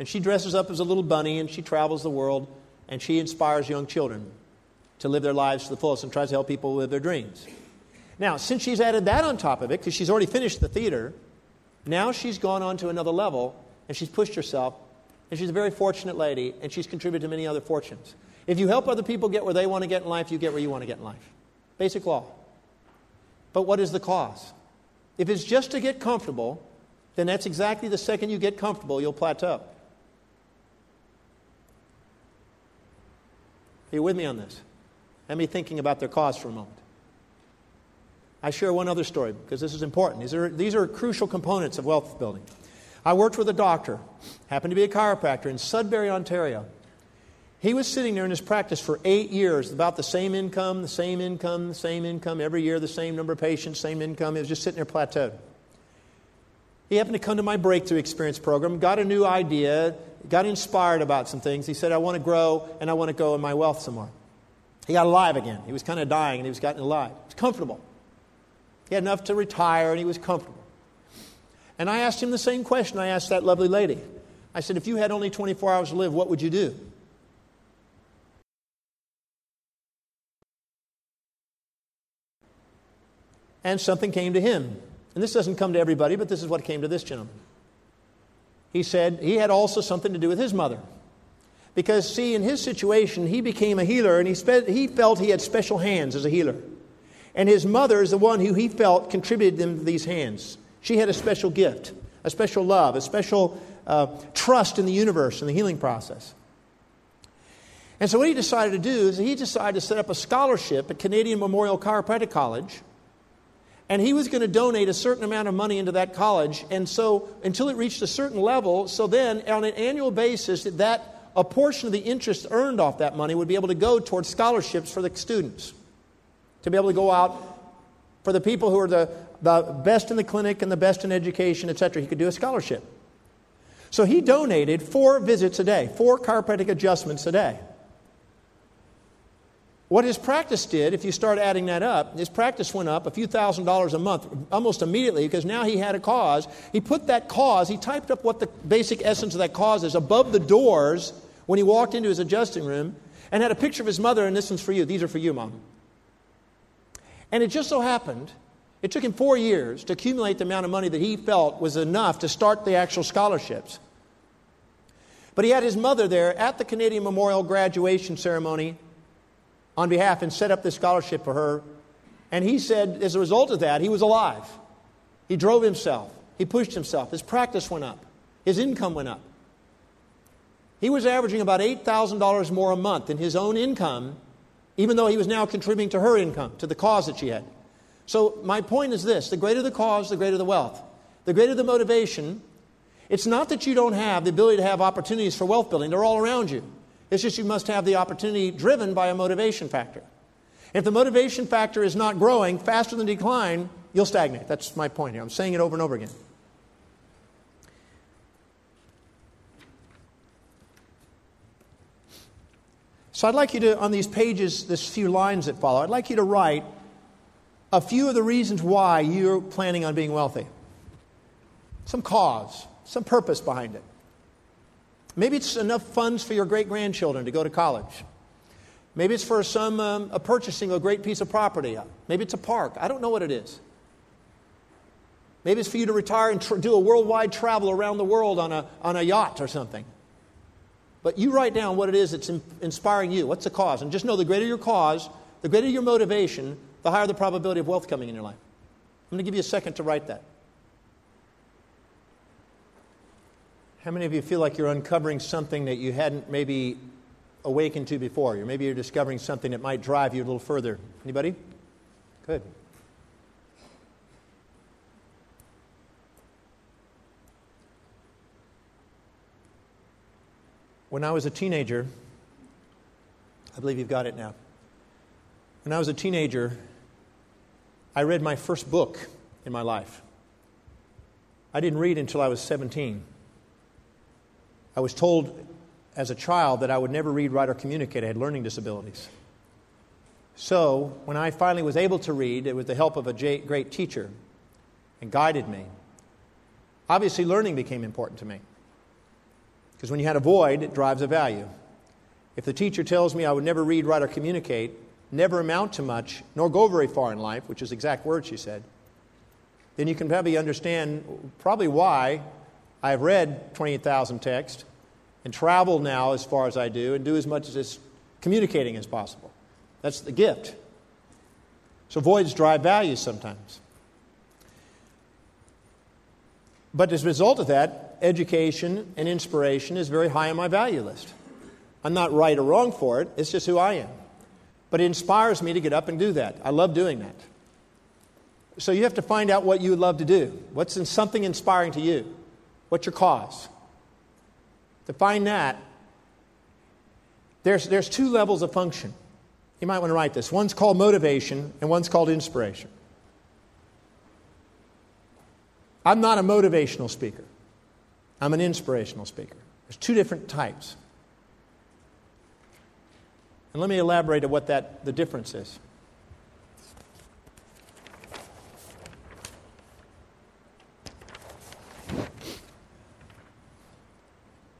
And she dresses up as a little bunny and she travels the world and she inspires young children to live their lives to the fullest and tries to help people live their dreams. Now, since she's added that on top of it, because she's already finished the theater, now she's gone on to another level and she's pushed herself and she's a very fortunate lady and she's contributed to many other fortunes. If you help other people get where they want to get in life, you get where you want to get in life. Basic law. But what is the cause? If it's just to get comfortable, then that's exactly the second you get comfortable, you'll plateau. Are you with me on this? Let me thinking about their cause for a moment. I share one other story because this is important. These are crucial components of wealth building. I worked with a doctor, happened to be a chiropractor in Sudbury, Ontario. He was sitting there in his practice for 8 years, about the same income, the same income, the same income, every year the same number of patients, same income. He was just sitting there plateaued. He happened to come to my Breakthrough Experience program, got a new idea, got inspired about some things. He said, I want to grow and I want to go in my wealth some more. He got alive again. He was kind of dying and he was gotten alive. He was comfortable. He had enough to retire and he was comfortable. And I asked him the same question I asked that lovely lady. I said, if you had only 24 hours to live, what would you do? And something came to him. And this doesn't come to everybody, but this is what came to this gentleman. He said he had also something to do with his mother. Because, see, in his situation, he became a healer, and he felt he had special hands as a healer. And his mother is the one who he felt contributed them to these hands. She had a special gift, a special love, a special trust in the universe and the healing process. And so what he decided to do is he decided to set up a scholarship at Canadian Memorial Chiropractic College. And he was going to donate a certain amount of money into that college. And so until it reached a certain level, so then on an annual basis, that a portion of the interest earned off that money would be able to go towards scholarships for the students. To be able to go out for the people who are the best in the clinic and the best in education, etc. He could do a scholarship. So he donated 4 visits a day, 4 chiropractic adjustments a day. What his practice did, if you start adding that up, his practice went up a few $1,000s a month almost immediately because now he had a cause. He put that cause, he typed up what the basic essence of that cause is above the doors when he walked into his adjusting room and had a picture of his mother, and this one's for you. These are for you, Mom. And it just so happened, it took him 4 years to accumulate the amount of money that he felt was enough to start the actual scholarships. But he had his mother there at the Canadian Memorial graduation ceremony on behalf and set up this scholarship for her. And he said, as a result of that, he was alive. He drove himself. He pushed himself. His practice went up. His income went up. He was averaging about $8,000 more a month in his own income, even though he was now contributing to her income, to the cause that she had. So my point is this: the greater the cause, the greater the wealth. The greater the motivation. It's not that you don't have the ability to have opportunities for wealth building. They're all around you. It's just you must have the opportunity driven by a motivation factor. If the motivation factor is not growing faster than decline, you'll stagnate. That's my point here. I'm saying it over and over again. So I'd like you to, on these pages, this few lines that follow, I'd like you to write a few of the reasons why you're planning on being wealthy. Some cause, some purpose behind it. Maybe it's enough funds for your great-grandchildren to go to college. Maybe it's for some a purchasing a great piece of property. Maybe it's a park. I don't know what it is. Maybe it's for you to retire and do a worldwide travel around the world on a yacht or something. But you write down what it is that's inspiring you. What's the cause? And just know the greater your cause, the greater your motivation, the higher the probability of wealth coming in your life. I'm going to give you a second to write that. How many of you feel like you're uncovering something that you hadn't maybe awakened to before? Or maybe you're discovering something that might drive you a little further. Anybody? Good. When I was a teenager, I believe you've got it now. When I was a teenager, I read my first book in my life. I didn't read until I was 17. I was told as a child that I would never read, write, or communicate. I had learning disabilities. So when I finally was able to read, it was the help of a great teacher and guided me. Obviously, learning became important to me, because when you had a void, it drives a value. If the teacher tells me I would never read, write, or communicate, never amount to much, nor go very far in life, which is exact words she said, then you can probably understand why I've read 28,000 texts and travel now as far as I do and do as much as communicating as possible. That's the gift. So voids drive values sometimes. But as a result of that, education and inspiration is very high on my value list. I'm not right or wrong for it. It's just who I am. But it inspires me to get up and do that. I love doing that. So you have to find out what you love to do. What's in something inspiring to you? What's your cause? To find that, there's two levels of function. You might want to write this. One's called motivation and one's called inspiration. I'm not a motivational speaker. I'm an inspirational speaker. There's two different types. And let me elaborate on what the difference is.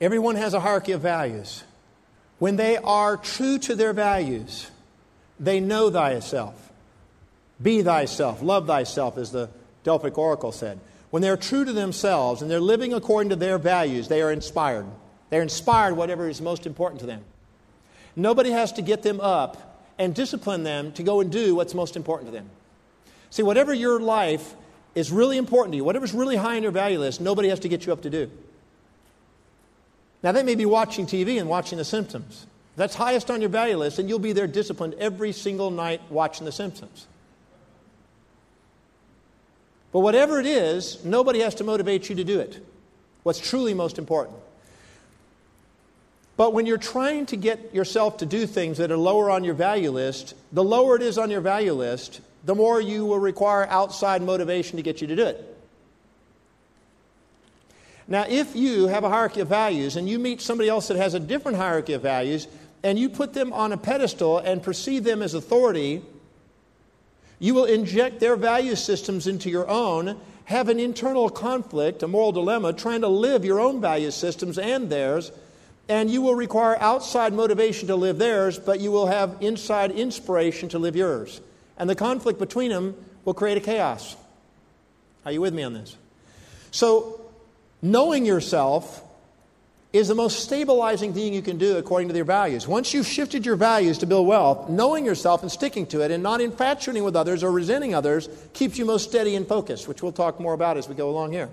Everyone has a hierarchy of values. When they are true to their values, they know thyself. Be thyself, love thyself, as the Delphic Oracle said. When they're true to themselves and they're living according to their values, they are inspired. They're inspired whatever is most important to them. Nobody has to get them up and discipline them to go and do what's most important to them. See, whatever your life is really important to you, whatever's really high on your value list, nobody has to get you up to do. Now, they may be watching TV and watching The Simpsons. If that's highest on your value list, and you'll be there disciplined every single night watching The Simpsons. But whatever it is, nobody has to motivate you to do it. What's truly most important. But when you're trying to get yourself to do things that are lower on your value list, the lower it is on your value list, the more you will require outside motivation to get you to do it. Now, if you have a hierarchy of values and you meet somebody else that has a different hierarchy of values and you put them on a pedestal and perceive them as authority, you will inject their value systems into your own, have an internal conflict, a moral dilemma, trying to live your own value systems and theirs, and you will require outside motivation to live theirs, but you will have inside inspiration to live yours. And the conflict between them will create a chaos. Are you with me on this? So, knowing yourself is the most stabilizing thing you can do according to your values. Once you've shifted your values to build wealth, knowing yourself and sticking to it and not infatuating with others or resenting others keeps you most steady and focused, which we'll talk more about as we go along here.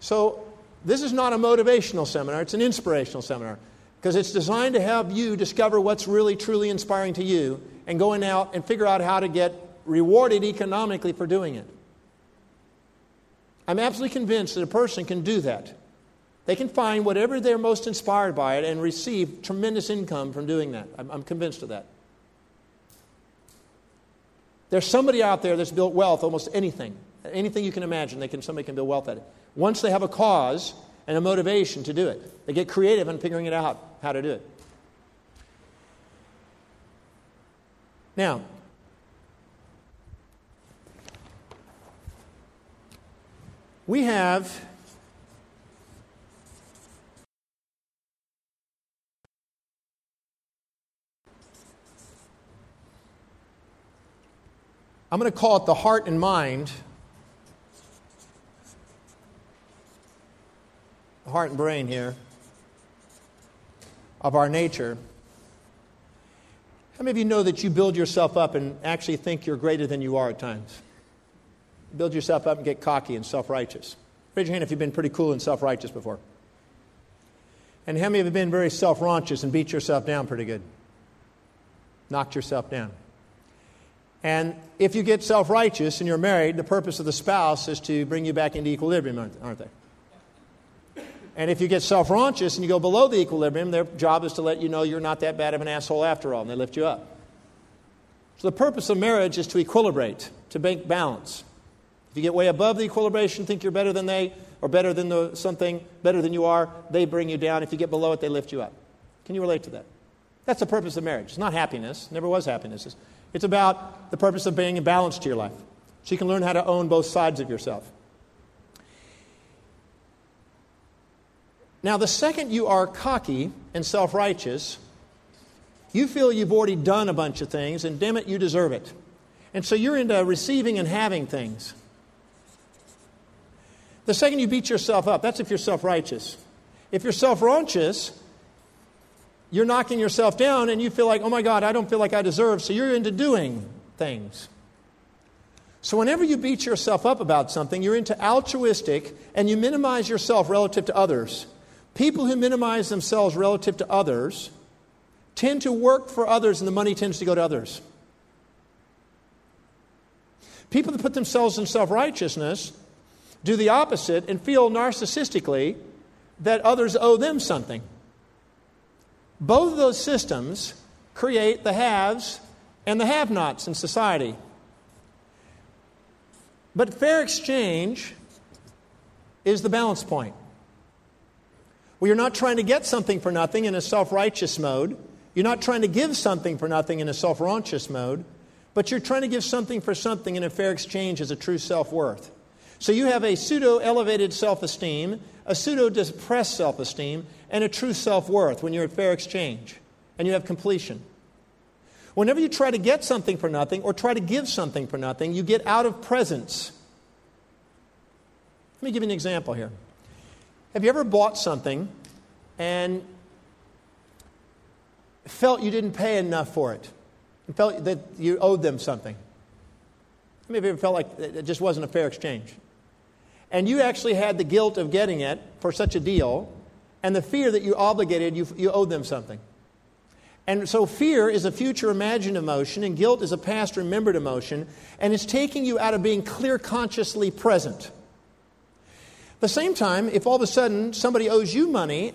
So this is not a motivational seminar. It's an inspirational seminar because it's designed to have you discover what's really, truly inspiring to you and going out and figure out how to get rewarded economically for doing it. I'm absolutely convinced that a person can do that. They can find whatever they're most inspired by it and receive tremendous income from doing that. I'm convinced of that. There's somebody out there that's built wealth, almost anything you can imagine, somebody can build wealth at it. Once they have a cause and a motivation to do it, they get creative in figuring it out, how to do it. Now, we have I'm going to call it the heart and mind, the heart and brain here of our nature. How many of you know that you build yourself up and actually think you're greater than you are at times? Build yourself up and get cocky and self-righteous. Raise your hand if you've been pretty cool and self-righteous before. And how many of you have been very self-righteous and beat yourself down pretty good? Knocked yourself down. And if you get self-righteous and you're married, the purpose of the spouse is to bring you back into equilibrium, aren't they? And if you get self-righteous and you go below the equilibrium, their job is to let you know you're not that bad of an asshole after all, and they lift you up. So the purpose of marriage is to equilibrate, to make balance. If you get way above the equilibration, think you're better than they, or better than something, better than you are, they bring you down. If you get below it, they lift you up. Can you relate to that? That's the purpose of marriage. It's not happiness. It never was happiness. It's about the purpose of being in balance to your life. So you can learn how to own both sides of yourself. Now, the second you are cocky and self-righteous, you feel you've already done a bunch of things, and damn it, you deserve it. And so you're into receiving and having things. The second you beat yourself up, that's if you're self-righteous. If you're self-righteous, you're knocking yourself down, and you feel like, oh my God, I don't feel like I deserve, so you're into doing things. So whenever you beat yourself up about something, you're into altruistic, and you minimize yourself relative to others. People who minimize themselves relative to others tend to work for others, and the money tends to go to others. People that put themselves in self-righteousness do the opposite and feel narcissistically that others owe them something. Both of those systems create the haves and the have-nots in society. But fair exchange is the balance point. Well, you're not trying to get something for nothing in a self-righteous mode. You're not trying to give something for nothing in a self-righteous mode. But you're trying to give something for something, and a fair exchange is a true self-worth. So you have a pseudo-elevated self-esteem, a pseudo-depressed self-esteem, and a true self-worth when you're at fair exchange, and you have completion. Whenever you try to get something for nothing or try to give something for nothing, you get out of presence. Let me give you an example here. Have you ever bought something and felt you didn't pay enough for it, and felt that you owed them something? How many of you ever felt like it just wasn't a fair exchange? And you actually had the guilt of getting it for such a deal, and the fear that you obligated, you owed them something. And so fear is a future imagined emotion, and guilt is a past remembered emotion, and it's taking you out of being clear consciously present. At the same time, if all of a sudden somebody owes you money,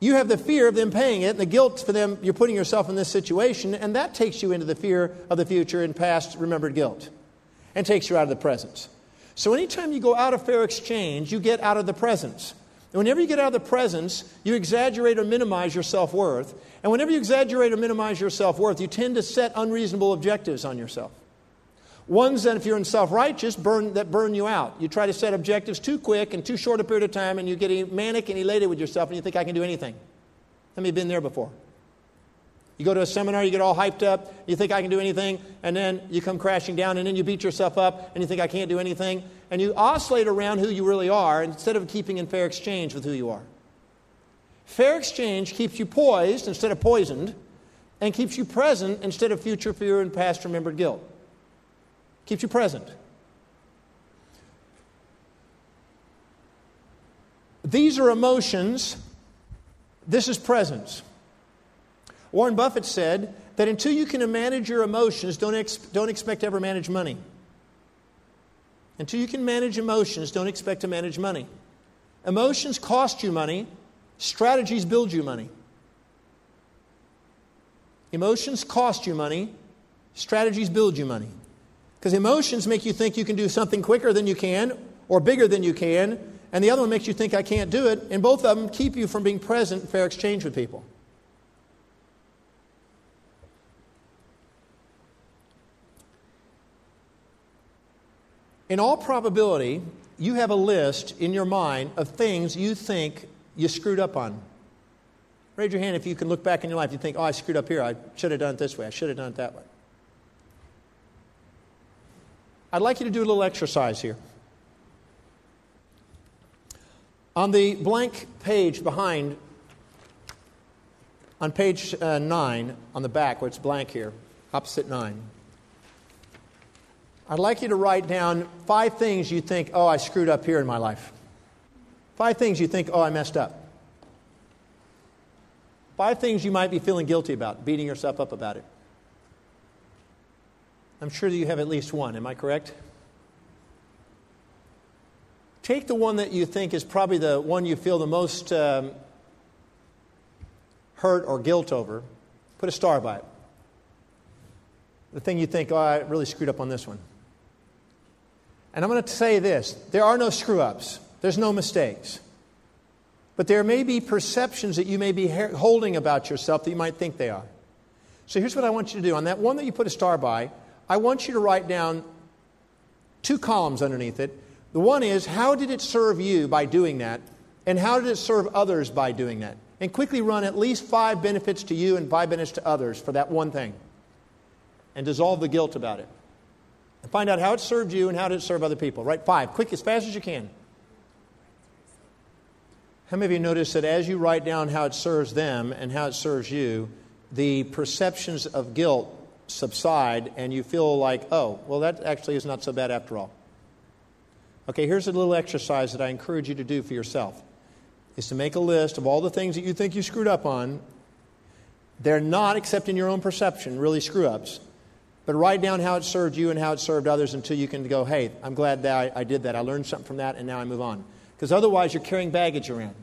you have the fear of them paying it, and the guilt for them, you're putting yourself in this situation, and that takes you into the fear of the future and past remembered guilt, and takes you out of the presence. So anytime you go out of fair exchange, you get out of the presence. And whenever you get out of the presence, you exaggerate or minimize your self-worth. And whenever you exaggerate or minimize your self-worth, you tend to set unreasonable objectives on yourself. Ones that, if you're in self-righteous, burn you out. You try to set objectives too quick and too short a period of time, and you get manic and elated with yourself, and you think, I can do anything. Let me have been there before. You go to a seminar, you get all hyped up, you think, I can do anything, and then you come crashing down, and then you beat yourself up, and you think, I can't do anything. And you oscillate around who you really are instead of keeping in fair exchange with who you are. Fair exchange keeps you poised instead of poisoned, and keeps you present instead of future fear and past remembered guilt. Keeps you present. These are emotions. This is presence. Warren Buffett said that until you can manage your emotions, don't expect to ever manage money. Until you can manage emotions, don't expect to manage money. Emotions cost you money. Strategies build you money. Emotions cost you money. Strategies build you money. Because emotions make you think you can do something quicker than you can or bigger than you can, and the other one makes you think I can't do it, and both of them keep you from being present in fair exchange with people. In all probability, you have a list in your mind of things you think you screwed up on. Raise your hand if you can look back in your life. You think, oh, I screwed up here. I should have done it this way. I should have done it that way. I'd like you to do a little exercise here. On the blank page behind, on page 9, on the back where it's blank here, opposite 9, I'd like you to write down 5 things you think, oh, I screwed up here in my life. 5 things you think, oh, I messed up. 5 things you might be feeling guilty about, beating yourself up about it. I'm sure that you have at least one. Am I correct? Take the one that you think is probably the one you feel the most hurt or guilt over. Put a star by it. The thing you think, oh, I really screwed up on this one. And I'm going to say this. There are no screw-ups. There's no mistakes. But there may be perceptions that you may be holding about yourself that you might think they are. So here's what I want you to do. On that one that you put a star by, I want you to write down two columns underneath it. The one is, how did it serve you by doing that? And how did it serve others by doing that? And quickly run at least 5 benefits to you and 5 benefits to others for that one thing. And dissolve the guilt about it. And find out how it served you and how did it serve other people. Write 5, quick, as fast as you can. How many of you notice that as you write down how it serves them and how it serves you, the perceptions of guilt subside and you feel like, oh, well, that actually is not so bad after all. Okay, here's a little exercise that I encourage you to do for yourself, is to make a list of all the things that you think you screwed up on. They're not, except in your own perception, really screw-ups. But write down how it served you and how it served others until you can go, hey, I'm glad that I did that. I learned something from that, and now I move on. Because otherwise you're carrying baggage around.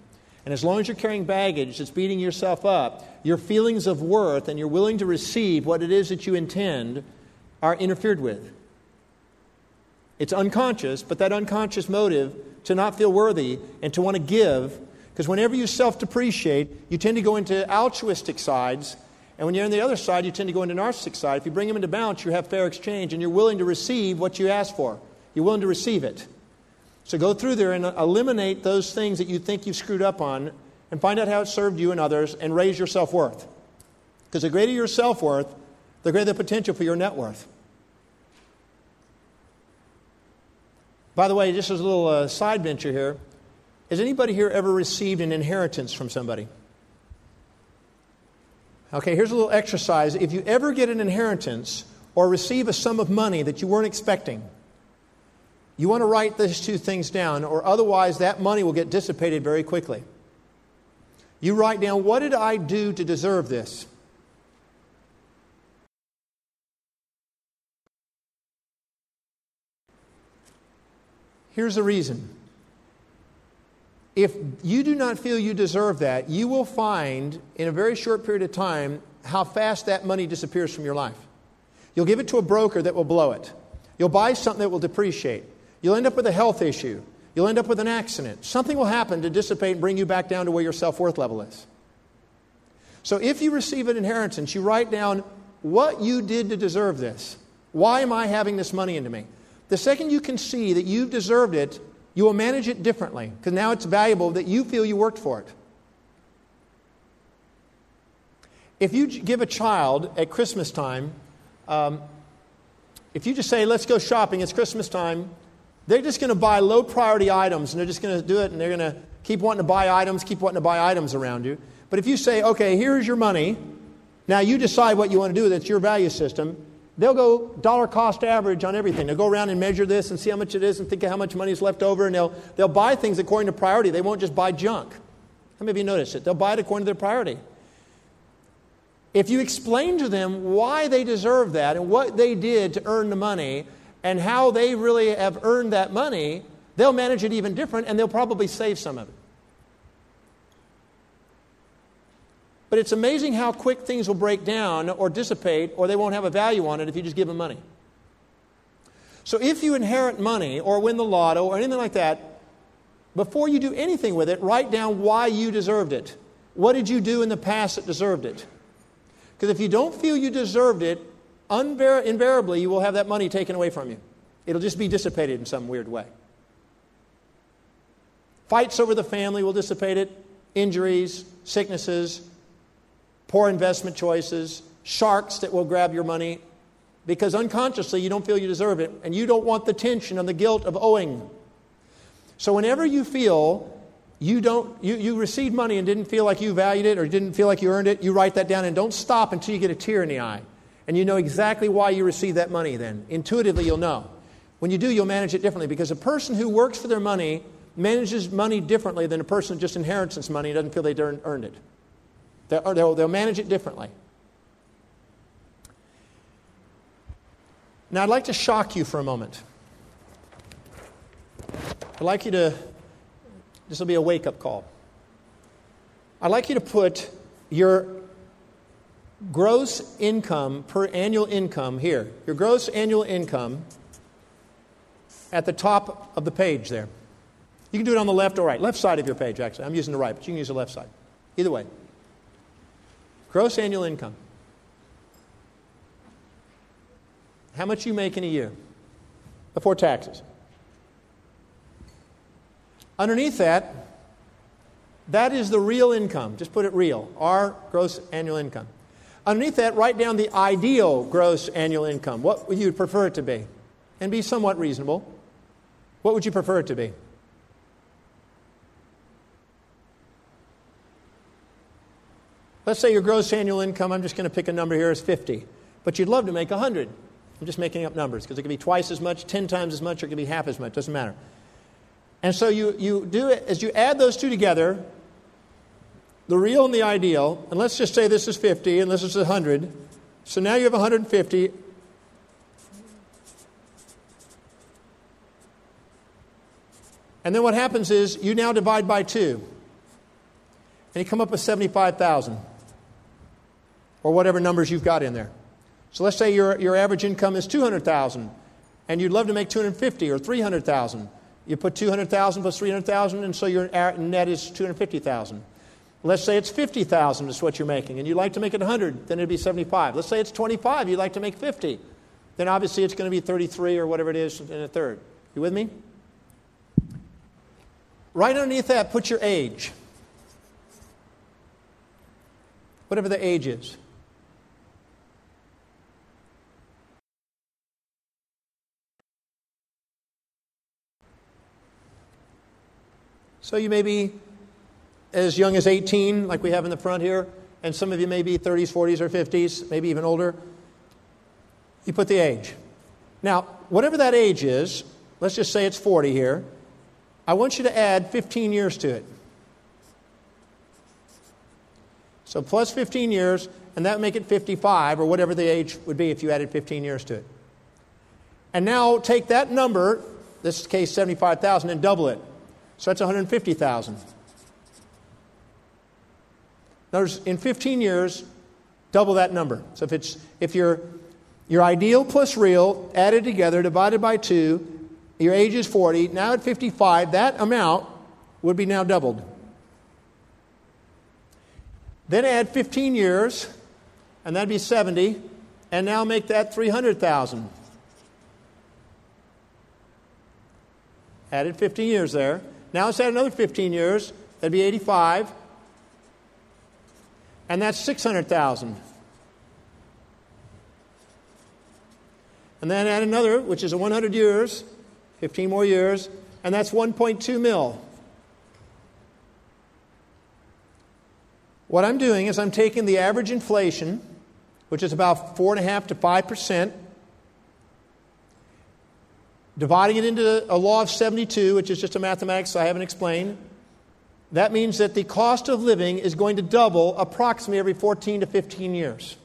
And as long as you're carrying baggage that's beating yourself up, your feelings of worth and you're willing to receive what it is that you intend are interfered with. It's unconscious, but that unconscious motive to not feel worthy and to want to give, because whenever you self-depreciate, you tend to go into altruistic sides, and when you're on the other side, you tend to go into narcissistic side. If you bring them into balance, you have fair exchange, and you're willing to receive what you ask for. You're willing to receive it. So go through there and eliminate those things that you think you've screwed up on and find out how it served you and others and raise your self-worth. Because the greater your self-worth, the greater the potential for your net worth. By the way, just as a little side venture here, has anybody here ever received an inheritance from somebody? Okay, here's a little exercise. If you ever get an inheritance or receive a sum of money that you weren't expecting, you want to write these two things down, or otherwise that money will get dissipated very quickly. You write down, what did I do to deserve this? Here's the reason. If you do not feel you deserve that, you will find in a very short period of time how fast that money disappears from your life. You'll give it to a broker that will blow it. You'll buy something that will depreciate. You'll end up with a health issue. You'll end up with an accident. Something will happen to dissipate and bring you back down to where your self-worth level is. So if you receive an inheritance, you write down what you did to deserve this. Why am I having this money into me? The second you can see that you've deserved it, you will manage it differently, because now it's valuable that you feel you worked for it. If you give a child at Christmas time, if you just say, let's go shopping, it's Christmas time, they're just going to buy low priority items, and they're just going to do it, and they're going to keep wanting to buy items around you. But if you say, okay, here's your money, now you decide what you want to do, that's your value system, they'll go dollar cost average on everything. They'll go around and measure this and see how much it is and think of how much money is left over, and they'll buy things according to priority. They won't just buy junk. How many of you notice it? They'll buy it according to their priority. If you explain to them why they deserve that and what they did to earn the money and how they really have earned that money, they'll manage it even different, and they'll probably save some of it. But it's amazing how quick things will break down or dissipate, or they won't have a value on it if you just give them money. So if you inherit money or win the lotto or anything like that, before you do anything with it, write down why you deserved it. What did you do in the past that deserved it? Because if you don't feel you deserved it, invariably you will have that money taken away from you. It'll just be dissipated in some weird way. Fights over the family will dissipate it. Injuries, sicknesses, poor investment choices, sharks that will grab your money, because unconsciously you don't feel you deserve it, and you don't want the tension and the guilt of owing. So whenever you feel you received money and didn't feel like you valued it or didn't feel like you earned it, you write that down and don't stop until you get a tear in the eye. And you know exactly why you received that money then. Intuitively you'll know. When you do, you'll manage it differently, because a person who works for their money manages money differently than a person who just inherits its money and doesn't feel they earned it. They'll manage it differently. Now, I'd like to shock you for a moment. I'd like you to, this will be a wake-up call. I'd like you to put your gross income per annual income here. Your gross annual income at the top of the page there. You can do it on the left or right. Left side of your page, actually. I'm using the right, but you can use the left side. Either way. Gross annual income. How much you make in a year before taxes. Underneath that, that is the real income. Just put it real. Our gross annual income. Underneath that, write down the ideal gross annual income. What would you prefer it to be? And be somewhat reasonable. What would you prefer it to be? Let's say your gross annual income, I'm just going to pick a number here, is 50. But you'd love to make 100. I'm just making up numbers because it could be twice as much, 10 times as much, or it could be half as much. Doesn't matter. And so you do it, as you add those two together, the real and the ideal, and let's just say this is 50 and this is 100. So now you have 150. And then what happens is you now divide by 2. And you come up with 75,000. Or whatever numbers you've got in there. So let's say your average income is 200,000, and you'd love to make 250 or 300,000. You put 200,000 plus 300,000, and so your net is 250,000. Let's say it's 50,000 is what you're making, and you'd like to make it 100, then it'd be 75. Let's say it's 25, you'd like to make 50, then obviously it's going to be 33 or whatever it is and a third. You with me? Right underneath that, put your age. Whatever the age is. So you may be as young as 18, like we have in the front here, and some of you may be 30s, 40s, or 50s, maybe even older. You put the age. Now, whatever that age is, let's just say it's 40 here, I want you to add 15 years to it. So plus 15 years, and that would make it 55, or whatever the age would be if you added 15 years to it. And now take that number, this case 75,000, and double it. So that's 150,000. Notice in 15 years, double that number. So if your ideal plus real added together, divided by 2, your age is 40. Now at 55, that amount would be now doubled. Then add 15 years, and that'd be 70. And now make that 300,000. Added 15 years there. Now let's add another 15 years. That'd be 85. And that's 600,000. And then add another, which is 100 years, 15 more years, and that's 1.2 mil. What I'm doing is I'm taking the average inflation, which is about 4.5 to 5%, dividing it into a law of 72, which is just a mathematics I haven't explained. That means that the cost of living is going to double approximately every 14 to 15 years.